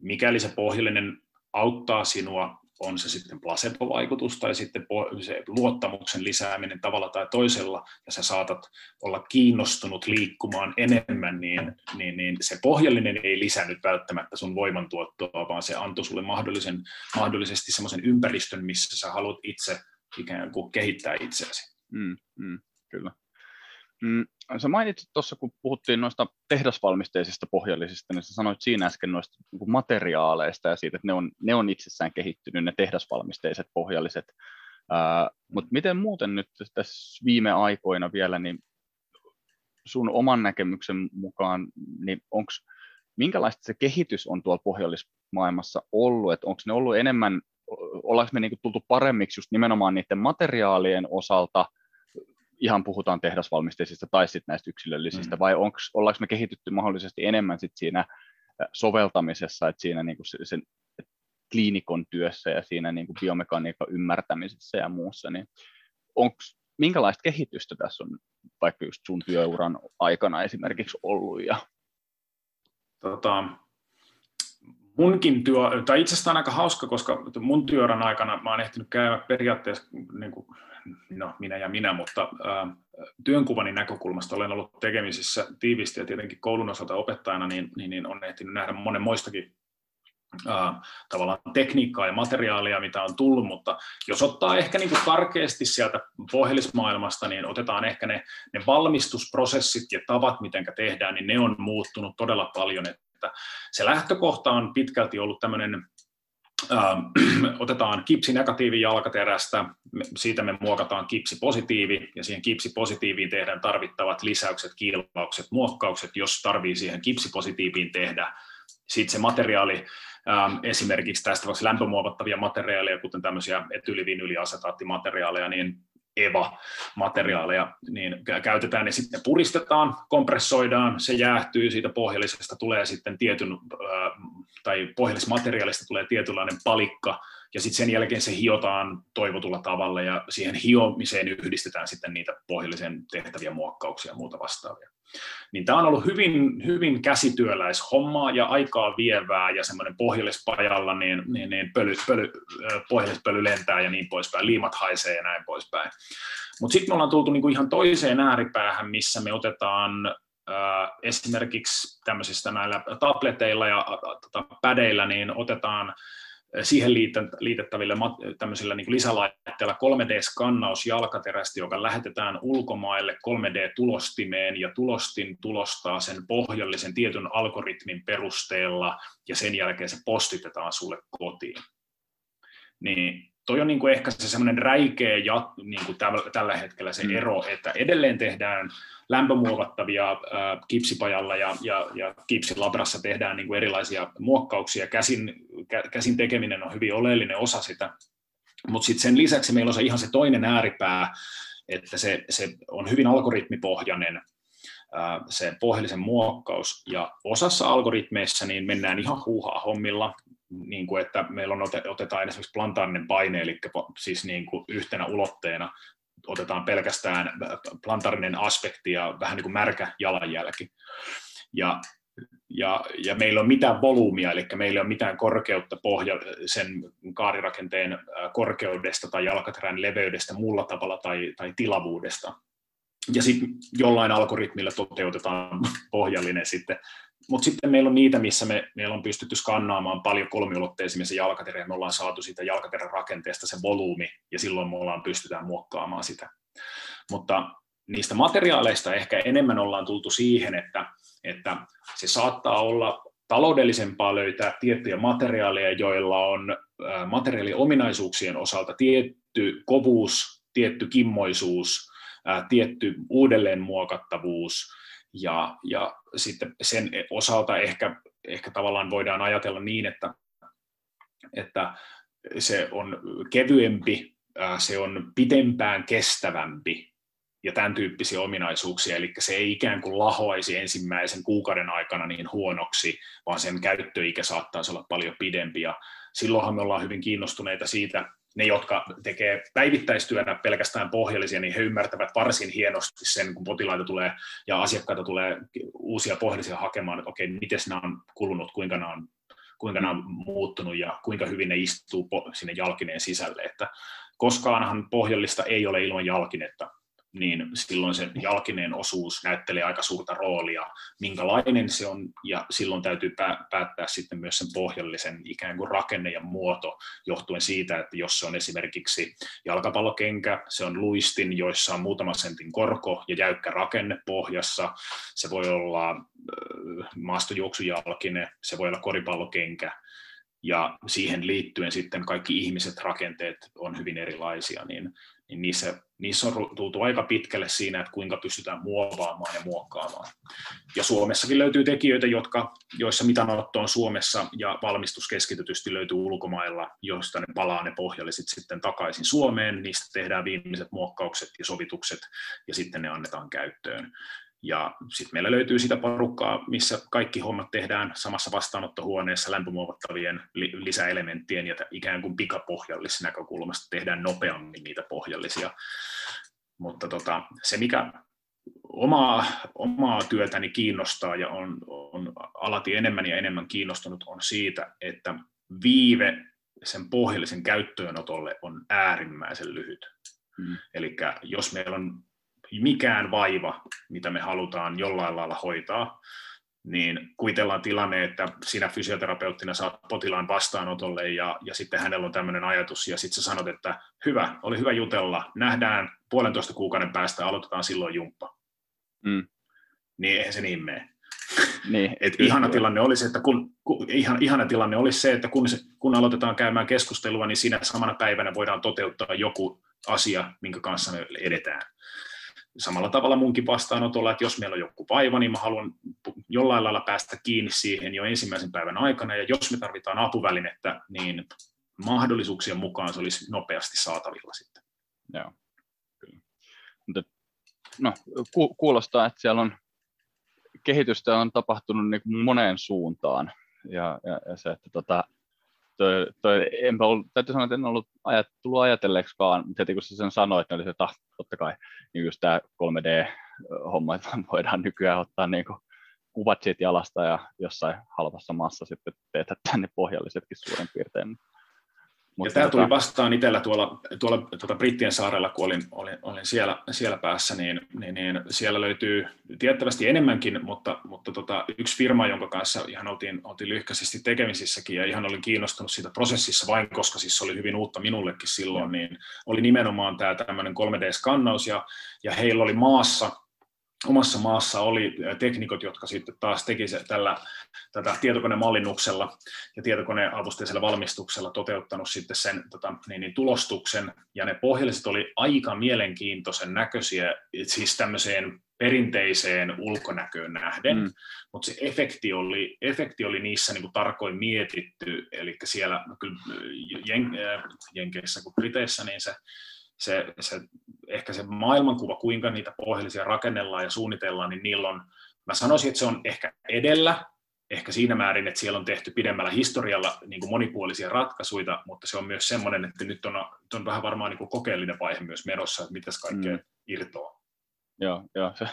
mikäli se pohjallinen auttaa sinua, on se sitten placebo-vaikutus tai sitten se luottamuksen lisääminen tavalla tai toisella, ja sä saatat olla kiinnostunut liikkumaan enemmän, niin, niin, niin se pohjallinen ei lisännyt välttämättä sun voimantuottoa, vaan se antoi sulle mahdollisen, mahdollisesti semmoisen ympäristön, missä sä haluat itse ikään kuin kehittää itseäsi. Mm, mm, kyllä. Mm, sä mainitsit tuossa, kun puhuttiin noista tehdasvalmisteisista pohjallisista, niin sä sanoit siinä äsken noista materiaaleista ja siitä, että ne on, ne on itsessään kehittynyt, ne tehdasvalmisteiset pohjalliset. Äh, mutta miten muuten nyt tässä viime aikoina vielä, niin sun oman näkemyksen mukaan, niin onks, minkälaista se kehitys on tuolla pohjallismaailmassa ollut, että onko ne ollut enemmän, ollaanko me niinku tultu paremmiksi just nimenomaan niiden materiaalien osalta, ihan puhutaan tehdasvalmisteisista tai sitten näistä yksilöllisistä, mm. vai onks, ollaanko me kehitytty mahdollisesti enemmän sit siinä soveltamisessa, että siinä niinku sen kliinikon työssä ja siinä niinku biomekaniikan ymmärtämisessä ja muussa, niin onks, minkälaista kehitystä tässä on vaikka just sun työuran aikana esimerkiksi ollut? Ja... Tota... Munkin työ, tai itse asiassa on aika hauska, koska mun työuran aikana mä oon ehtinyt käydä periaatteessa, niin kuin, no minä ja minä, mutta ää, työnkuvani näkökulmasta olen ollut tekemisissä tiivisti ja tietenkin koulun osalta opettajana, niin, niin, niin on ehtinyt nähdä monen moistakin ää, tavallaan tekniikkaa ja materiaalia, mitä on tullut, mutta jos ottaa ehkä niin kuin karkeasti sieltä pohjallismaailmasta, niin otetaan ehkä ne, ne valmistusprosessit ja tavat, miten tehdään, niin ne on muuttunut todella paljon. Että se lähtökohta on pitkälti ollut tämmöinen, äh, otetaan kipsi negatiivi jalkaterästä, siitä me muokataan kipsi positiivi, ja siihen kipsi positiiviin tehdään tarvittavat lisäykset, kiilaukset, muokkaukset, jos tarvii siihen kipsi positiiviin tehdä. Sitten se materiaali, ähm, esimerkiksi tästä lämpömuovattavia materiaaleja, kuten tämmöisiä etylivinyliasetaattimateriaaleja, niin EVA-materiaaleja, niin käytetään ne sitten puristetaan, kompressoidaan, se jäähtyy, siitä pohjallisesta tulee sitten tietyn, tai pohjallismateriaalista tulee tietynlainen palikka, ja sitten sen jälkeen se hiotaan toivotulla tavalla, ja siihen hiomiseen yhdistetään sitten niitä pohjallisen tehtäviä muokkauksia ja muuta vastaavia. Niin tämä on ollut hyvin, hyvin käsityöläishommaa ja aikaa vievää ja semmoinen pohjallispajalla, niin, niin, niin pöly, pöly, pohjallispöly lentää ja niin poispäin, liimat haisee ja näin poispäin. Mutta sitten me ollaan tultu niinku ihan toiseen ääripäähän, missä me otetaan äh, esimerkiksi tämmöisistä näillä tableteilla ja tata, pädeillä, niin otetaan siihen liitettävillä tämmöisillä niin kuin lisälaitteilla kolme D-skannaus jalkaterästä, joka lähetetään ulkomaille kolme D-tulostimeen ja tulostin tulostaa sen pohjallisen tietyn algoritmin perusteella ja sen jälkeen se postitetaan sulle kotiin. Niin toi on niin kuin ehkä se semmoinen räikeä ja niin kuin tällä hetkellä se ero, että edelleen tehdään lämpömuovattavia äh, kipsipajalla ja, ja, ja kipsilabrassa tehdään niin kuin erilaisia muokkauksia. Käsin, kä, käsin tekeminen on hyvin oleellinen osa sitä, mutta sitten sen lisäksi meillä on se ihan se toinen ääripää, että se, se on hyvin algoritmipohjainen äh, se pohjallisen muokkaus. Ja osassa algoritmeissa niin mennään ihan huuhaa hommilla. Niin kuin, että meillä on ote, otetaan esimerkiksi plantaarinen paine, eli siis niin kuin yhtenä ulotteena otetaan pelkästään plantaarinen aspekti ja vähän niin kuin märkä jalanjälki. Ja, ja, ja meillä ei ole mitään volyymia, eli meillä ei ole mitään korkeutta pohja, sen kaarirakenteen korkeudesta tai jalkaterän leveydestä muulla tavalla tai, tai tilavuudesta. Ja sitten jollain algoritmilla toteutetaan pohjallinen sitten. Mutta sitten meillä on niitä, missä me, meillä on pystytty skannaamaan paljon kolmiulotteisiin se jalkaterä, ja me ollaan saatu siitä jalkaterän rakenteesta se volyymi, ja silloin me ollaan pystytään muokkaamaan sitä. Mutta niistä materiaaleista ehkä enemmän ollaan tultu siihen, että, että se saattaa olla taloudellisempaa löytää tiettyjä materiaaleja, joilla on materiaaliominaisuuksien osalta tietty kovuus, tietty kimmoisuus, tietty uudelleenmuokattavuus, Ja, ja sitten sen osalta ehkä, ehkä tavallaan voidaan ajatella niin, että, että se on kevyempi, se on pitempään kestävämpi ja tämän tyyppisiä ominaisuuksia, eli se ei ikään kuin lahoaisi ensimmäisen kuukauden aikana niin huonoksi, vaan sen käyttöikä saattaisi olla paljon pidempi, ja silloinhan me ollaan hyvin kiinnostuneita siitä. Ne, jotka tekee päivittäistyönä pelkästään pohjallisia, niin he ymmärtävät varsin hienosti sen, kun potilaita tulee ja asiakkaita tulee uusia pohjallisia hakemaan, että okei, miten nämä on kulunut, kuinka nämä on, kuinka nämä on muuttunut ja kuinka hyvin ne istuu sinne jalkineen sisälle. Että koskaanhan pohjallista ei ole ilman jalkinetta, niin silloin se jalkineen osuus näyttelee aika suurta roolia, minkälainen se on, ja silloin täytyy päättää sitten myös sen pohjallisen ikään kuin rakenne ja muoto, johtuen siitä, että jos se on esimerkiksi jalkapallokenkä, se on luistin, joissa on muutama sentin korko ja jäykkä rakenne pohjassa, se voi olla maastojuoksujalkine, se voi olla koripallokenkä, ja siihen liittyen sitten kaikki ihmiset, rakenteet on hyvin erilaisia, niin niin niissä, niissä on tultu aika pitkälle siinä, että kuinka pystytään muovaamaan ja muokkaamaan. Ja Suomessakin löytyy tekijöitä, jotka, joissa mitanotto on Suomessa ja valmistus keskitetysti löytyy ulkomailla, joista ne palaa ne pohjalliset sitten takaisin Suomeen. Niistä tehdään viimeiset muokkaukset ja sovitukset ja sitten ne annetaan käyttöön. Ja sitten meillä löytyy sitä porukkaa, missä kaikki hommat tehdään samassa vastaanottohuoneessa lämpömuovattavien lisäelementtien ja ikään kuin pikapohjallisesta näkökulmasta tehdään nopeammin niitä pohjallisia. Mutta tota, se, mikä omaa, omaa työtäni kiinnostaa ja on, on alati enemmän ja enemmän kiinnostunut, on siitä, että viive sen pohjallisen käyttöönotolle on äärimmäisen lyhyt. Hmm. Eli jos meillä on mikään vaiva, mitä me halutaan jollain lailla hoitaa, niin kuvitellaan tilanne, että sinä fysioterapeuttina saat potilaan vastaanotolle ja, ja sitten hänellä on tämmöinen ajatus ja sitten sä sanot, että hyvä, oli hyvä jutella, nähdään puolentoista kuukauden päästä, aloitetaan silloin jumppa. Mm. Niin eihän se niin mene. Niin, et ihana, tilanne olisi, että kun, kun, ihan, ihana tilanne olisi se, että kun, se, kun aloitetaan käymään keskustelua, niin siinä samana päivänä voidaan toteuttaa joku asia, minkä kanssa me edetään. Samalla tavalla munkin vastaanotolla, että jos meillä on joku vaiva, niin mä haluan jollain lailla päästä kiinni siihen jo ensimmäisen päivän aikana, ja jos me tarvitaan apuvälinettä, niin mahdollisuuksien mukaan se olisi nopeasti saatavilla sitten. Joo. no, ku, kuulostaa, että siellä on kehitystä on tapahtunut niin kuin moneen suuntaan. Ja, ja, ja se, että tota, toi, toi, enpä ollut, täytyy sanoa, että en ollut ajat, tullut ajatelleeksikaan, mutta heti kun sä sen sanoit, niin oli se, että ah, totta kai niin just tämä kolme D-homma, että voidaan nykyään ottaa niin kuin kuvat siitä jalasta ja jossain halvassa maassa sitten teetä tänne pohjallisetkin suurin piirtein. Ja tämä tuli vastaan itsellä tuolla, tuolla tuota Brittien saarella, kun olin, olin, olin siellä, siellä päässä, niin, niin, niin siellä löytyy tiettävästi enemmänkin, mutta, mutta tota, yksi firma, jonka kanssa ihan oltiin, oltiin lyhkäisesti tekemisissäkin ja ihan olin kiinnostunut siitä prosessissa vain, koska siis se oli hyvin uutta minullekin silloin, niin oli nimenomaan tämä tämmöinen kolme D-skannaus ja, ja heillä oli maassa, omassa maassa oli teknikot, jotka sitten taas teki se tällä, tätä tietokonemallinnuksella ja tietokoneavusteisella valmistuksella toteuttanut sitten sen tota, niin, niin, tulostuksen, ja ne pohjalliset oli aika mielenkiintoisen näköisiä, siis tämmöiseen perinteiseen ulkonäköön nähden, mm. mutta se efekti oli, efekti oli niissä niin kuin tarkoin mietitty, eli siellä kyllä jen, Jenkeissä kuin Briteissä, niin se Se, se, ehkä se maailmankuva, kuinka niitä pohjallisia rakennellaan ja suunnitellaan, niin niillä on, mä sanoisin, että se on ehkä edellä, ehkä siinä määrin, että siellä on tehty pidemmällä historialla niin kuin monipuolisia ratkaisuja, mutta se on myös semmoinen, että nyt on, on vähän varmaan niin kuin kokeellinen vaihe myös menossa, että mitäs kaikkea mm. irtoaa. Joo, joo. Se,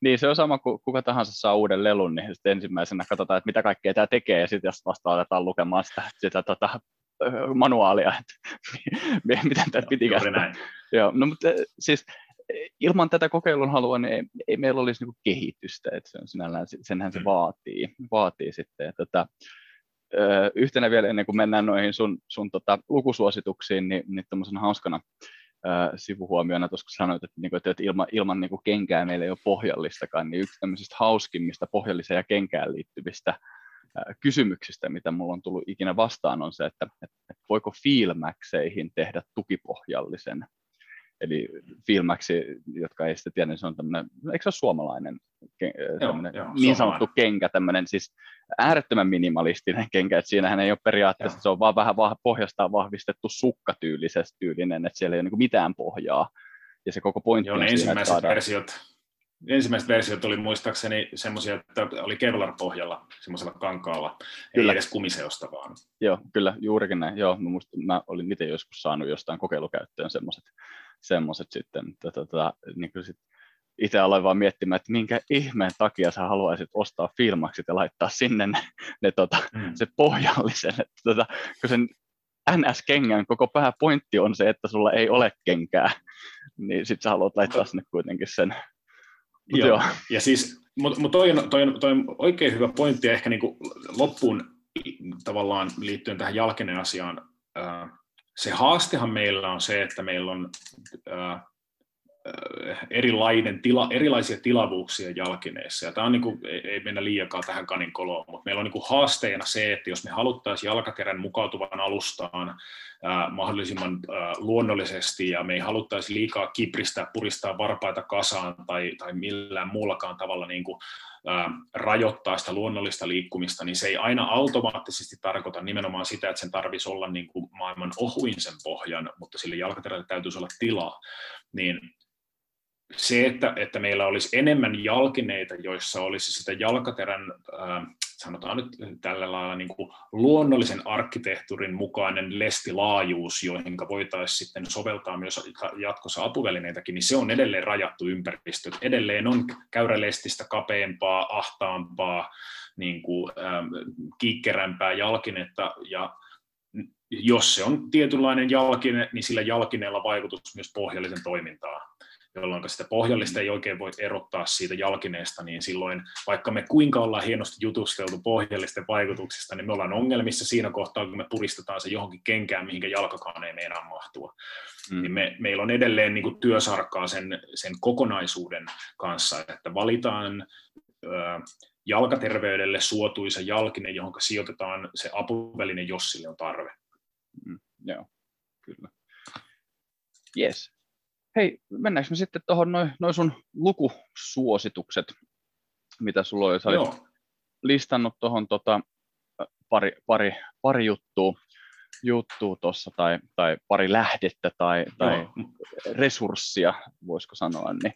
niin se on sama kuin kuka tahansa saa uuden lelun, niin sitten ensimmäisenä katsotaan, että mitä kaikkea tämä tekee, ja sitten vasta aletaan lukemaan sitä, sitä tota, manuaalia, että miten tämä pitikään. Joo, no, mutta siis ilman tätä kokeilun halua, niin ei, ei meillä olisi niin kuin kehitystä, että se on sinällään, senhän se vaatii, vaatii sitten. Tota, yhtenä vielä ennen kuin mennään noihin sun, sun tota, lukusuosituksiin, niin, niin tämmöisen hauskana ää, sivuhuomiona, koska sanoit, että, niin kuin, että ilman, ilman niin kuin kenkää meillä ei ole pohjallistakaan, niin yksi tämmöisistä hauskimmista pohjalliseen ja kenkään liittyvistä kysymyksistä, mitä mulla on tullut ikinä vastaan, on se, että, että voiko Filmaxeihin tehdä tukipohjallisen. Eli Filmaxi, jotka ei sitä tiedä, niin se on tämmöinen, eikö se ole suomalainen tämmöinen, joo, joo, niin sanottu kenkä, tämmöinen siis äärettömän minimalistinen kenkä, että siinähän ei ole periaatteessa, joo. Se on vaan vähän pohjastaan vahvistettu sukkatyylisesti tyylinen, että siellä ei ole niin mitään pohjaa. Ja se koko pointti joo, on siinä, ensimmäiset saadaan... versiot. Ensimmäiset versiot oli muistaakseni semmoisia, että oli Kevlar-pohjalla, semmoisella kankaalla, kyllä. Ei edes kumiseosta vaan. Joo, kyllä, juurikin näin. Joo, mä, muistin, mä olin itse joskus saanut jostain kokeilukäyttöön semmoiset, semmoiset sitten. Tota, niin kyllä sit itse aloin vaan miettimään, että minkä ihmeen takia sä haluaisit ostaa Filmaxit ja laittaa sinne ne, ne, tota, mm. se pohjallisen. Että, tota, kun sen N S-kengän koko pääpointti on se, että sulla ei ole kenkää, niin sit sä haluat laittaa sinne kuitenkin sen. Joo. Joo. Ja siis, mutta mut toi, toi, toi on oikein hyvä pointti, ja ehkä niinku loppuun tavallaan liittyen tähän jalkinen asiaan. Se haastehan meillä on se, että meillä on erilainen tila, erilaisia tilavuuksia jalkineissa. Ja tämä on niinku, ei mennä liiakaan tähän kaninkoloon, mutta meillä on niinku haasteena se, että jos me haluttaisiin jalkakerän mukautuvan alustaan ää, mahdollisimman ää, luonnollisesti ja me ei haluttaisi liikaa kipristää, puristaa varpaita kasaan tai, tai millään muullakaan tavalla niinku, ää, rajoittaa sitä luonnollista liikkumista, niin se ei aina automaattisesti tarkoita nimenomaan sitä, että sen tarvitsisi olla niinku maailman ohuin sen pohjan, mutta sille jalkaterälle täytyisi olla tilaa. Niin se, että, että meillä olisi enemmän jalkineita, joissa olisi sitä jalkaterän, äh, sanotaan nyt tällä lailla niin kuin luonnollisen arkkitehtuurin mukainen lestilaajuus, joihin voitaisiin sitten soveltaa myös jatkossa apuvälineitäkin, niin se on edelleen rajattu ympäristö. Edelleen on käyrälestistä kapeampaa, ahtaampaa, niin kuin, äh, kiikkerämpää jalkinetta ja jos se on tietynlainen jalkine, niin sillä jalkineella vaikutus myös pohjallisen toimintaan, jolloin sitä pohjallista ei oikein voi erottaa siitä jalkineesta, niin silloin vaikka me kuinka ollaan hienosti jutusteltu pohjallisten vaikutuksista, niin me ollaan ongelmissa siinä kohtaa, kun me puristetaan se johonkin kenkään, mihinkä jalkakaan ei meinaa mahtua. Mm. Niin me, meillä on edelleen niin kuin työsarkaa sen, sen kokonaisuuden kanssa, että valitaan... Öö, jalkaterveydelle suotuisa jalkinen, johon sijoitetaan se apuväline, jos sille on tarve. Mm, joo, kyllä. Yes. Hei, mennäänkö me sitten tuohon noin noi sun lukusuositukset, mitä sulla on, jos olet listannut tuohon tota, pari, pari, pari juttua. juttua tuossa tai, tai pari lähdettä tai, tai resurssia, voisiko sanoa, niin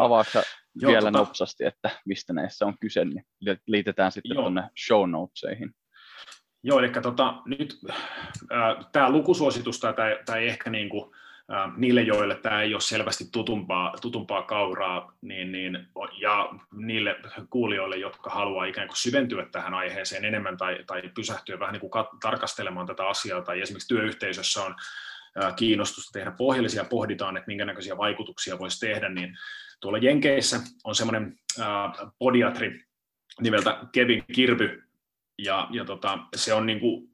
avaatko Joo, vielä tota... nopsasti, että mistä näissä on kyse, niin liitetään sitten tuonne show notesihin. Joo, eli tota, nyt äh, tämä lukusuositus tai, tai, tai ehkä niinku, äh, niille, joille tämä ei ole selvästi tutumpaa, tutumpaa kauraa, niin, niin, ja niille kuulijoille, jotka haluaa ikään kuin syventyä tähän aiheeseen enemmän tai, tai pysähtyä vähän niin kuin kat- tarkastelemaan tätä asiaa, tai esimerkiksi työyhteisössä on äh, kiinnostusta tehdä pohjallisia, pohditaan, että minkä näköisiä vaikutuksia voisi tehdä, niin tuolla Jenkeissä on semmoinen äh, podiatri nimeltä Kevin Kirby. Ja, ja tota, se on niin kuin,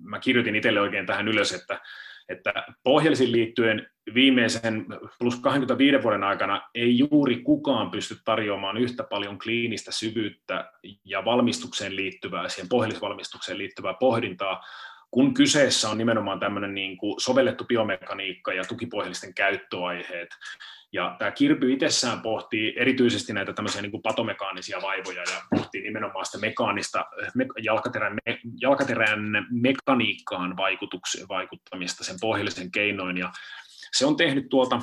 mä kirjoitin itselle oikein tähän ylös, että, että pohjallisiin liittyen viimeisen plus kaksikymmentäviiden vuoden aikana ei juuri kukaan pysty tarjoamaan yhtä paljon kliinistä syvyyttä ja valmistukseen liittyvää, siihen pohjallisvalmistukseen liittyvää pohdintaa, kun kyseessä on nimenomaan tämmöinen niin kuin sovellettu biomekaniikka ja tukipohjallisten käyttöaiheet. Ja tämä Kirby itsessään pohtii erityisesti näitä tämmöisiä niin kuin patomekaanisia vaivoja ja pohtii nimenomaan sitä mekaanista, me, jalkaterän, me, jalkaterän mekaniikkaan vaikuttamista sen pohjallisen keinoin. Ja se on tehnyt tuolta,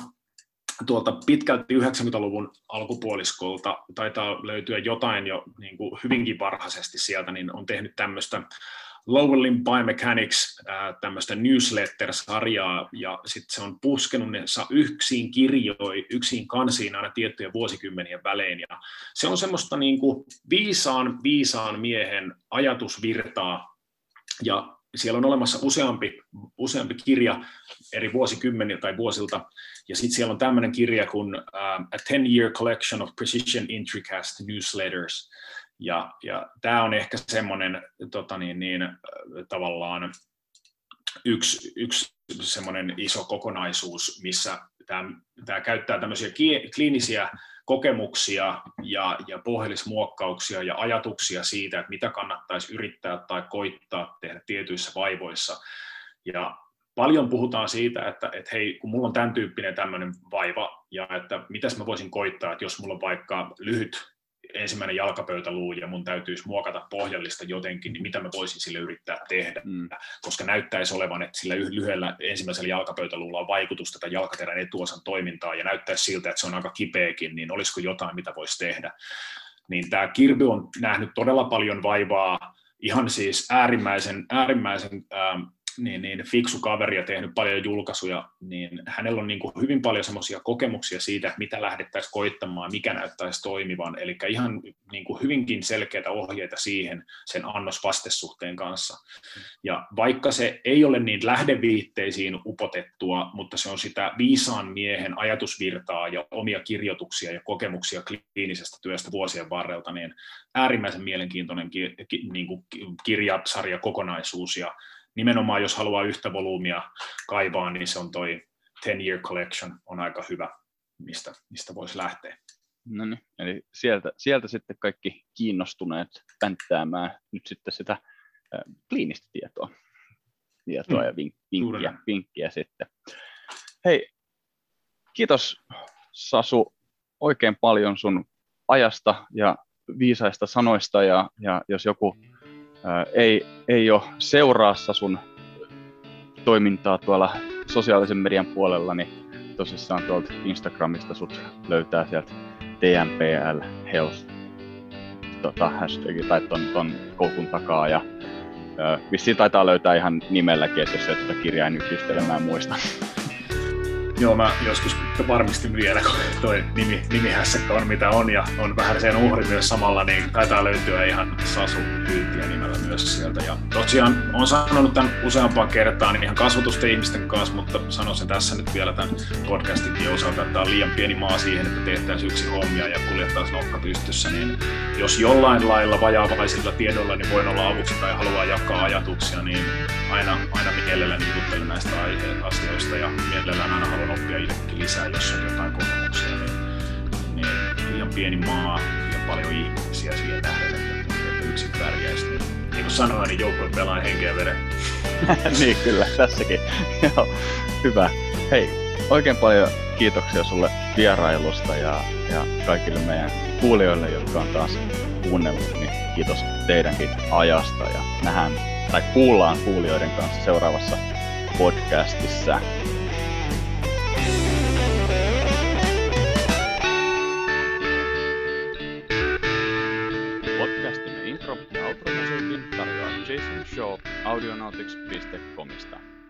tuolta pitkälti yhdeksänkymmentäluvun alkupuoliskolta, taitaa löytyä jotain jo niin kuin hyvinkin varhaisesti sieltä, niin on tehnyt tämmöistä Lower Limb Biomechanics, äh, tämmöistä newsletter-sarjaa, ja sitten se on puskenut ne yksiin kirjoihin, yksiin kansiin aina tiettyjen vuosikymmenien välein, ja se on semmoista niinku viisaan, viisaan miehen ajatusvirtaa, ja siellä on olemassa useampi, useampi kirja eri vuosikymmeniä tai vuosilta, ja sitten siellä on tämmöinen kirja kuin uh, A ten-year Collection of Precision Intricast Newsletters, ja, ja tämä on ehkä semmoinen tota niin, niin, tavallaan yksi, yksi semmoinen iso kokonaisuus, missä tämä, tämä käyttää tämmöisiä kliinisiä kokemuksia ja, ja pohjallismuokkauksia ja ajatuksia siitä, että mitä kannattaisi yrittää tai koittaa tehdä tietyissä vaivoissa. Ja paljon puhutaan siitä, että, että hei, kun mulla on tämän tyyppinen tämmöinen vaiva, ja että mitäs mä voisin koittaa, että jos mulla on vaikka lyhyt ensimmäinen jalkapöytäluu ja mun täytyisi muokata pohjallista jotenkin, niin mitä mä voisin sille yrittää tehdä, mm. koska näyttäisi olevan, että sillä lyhyellä ensimmäisellä jalkapöytäluulla on vaikutus tätä jalkaterän etuosan toimintaa ja näyttäisi siltä, että se on aika kipeäkin, niin olisiko jotain, mitä voisi tehdä. Niin tämä Kirby on nähnyt todella paljon vaivaa, ihan siis äärimmäisen, äärimmäisen ähm, niin, niin, fiksu kaveri ja tehnyt paljon julkaisuja, niin hänellä on niin kuin hyvin paljon semmoisia kokemuksia siitä, mitä lähdettäisiin koittamaan, mikä näyttäisi toimivan, eli ihan niin kuin hyvinkin selkeitä ohjeita siihen sen annosvastesuhteen kanssa. Ja vaikka se ei ole niin lähdeviitteisiin upotettua, mutta se on sitä viisaan miehen ajatusvirtaa ja omia kirjoituksia ja kokemuksia kliinisestä työstä vuosien varrelta, niin äärimmäisen mielenkiintoinen ki- ki- niin kuin kirjasarja kokonaisuus, ja nimenomaan, jos haluaa yhtä volyymia kaivaa, niin se on toi ten-year collection on aika hyvä, mistä, mistä voisi lähteä. No niin, eli sieltä, sieltä sitten kaikki kiinnostuneet pänttäämään nyt sitten sitä äh, kliinistä tietoa, tietoa mm, ja vink, vinkkiä, vinkkiä sitten. Hei, kiitos Sasu oikein paljon sun ajasta ja viisaista sanoista, ja, ja jos joku Ei, ei ole seuraassa sun toimintaa tuolla sosiaalisen median puolella, niin tosissaan tuolta Instagramista sut löytää sieltä T M P L Health tota, hashtagin tai ton, ton koukun takaa, ja ö, vissiin taitaa löytää ihan nimelläkin, että jos ei tuota kirjainyhdistelemään muista. Joo, mä joskus varmistin vielä, kun toi nimi, nimihässäkkä on mitä on, ja on vähän sen uhri myös samalla, niin taitaa löytyä ihan Sasu Hyytiä nimellä myös sieltä. Ja tosiaan olen sanonut tämän useampaan kertaan niin ihan kasvatusten ihmisten kanssa, mutta sanon sen tässä nyt vielä tämän podcastinkin osalta, että tämä on liian pieni maa siihen, että tehtäisiin yksi hommia ja kuljettaisiin nokka pystyssä, niin jos jollain lailla vajaavaisilla tiedolla niin voin olla avuksi tai haluaa jakaa ajatuksia, niin aina, aina mielelläni juttelen näistä asioista ja mielellään aina haluan oppia itsekin lisää, jos on jotain kokemuksia, niin, niin liian pieni maa ja paljon ihmisiä siihen tähdellä, että yksin pärjäisi. Niin, niin kuin sanoin, niin joukkue pelaa henkeä veren. Niin kyllä, tässäkin. Joo, hyvä. Hei, oikein paljon kiitoksia sulle vierailusta ja, ja kaikille meidän kuulijoille, jotka on taas kuunnellut, niin kiitos teidänkin ajasta ja nähdään tai kuullaan kuulijoiden kanssa seuraavassa podcastissa. Podcastimme intro- ja outro-musiikin tarjoaa Jason Shaw audionautics piste comista.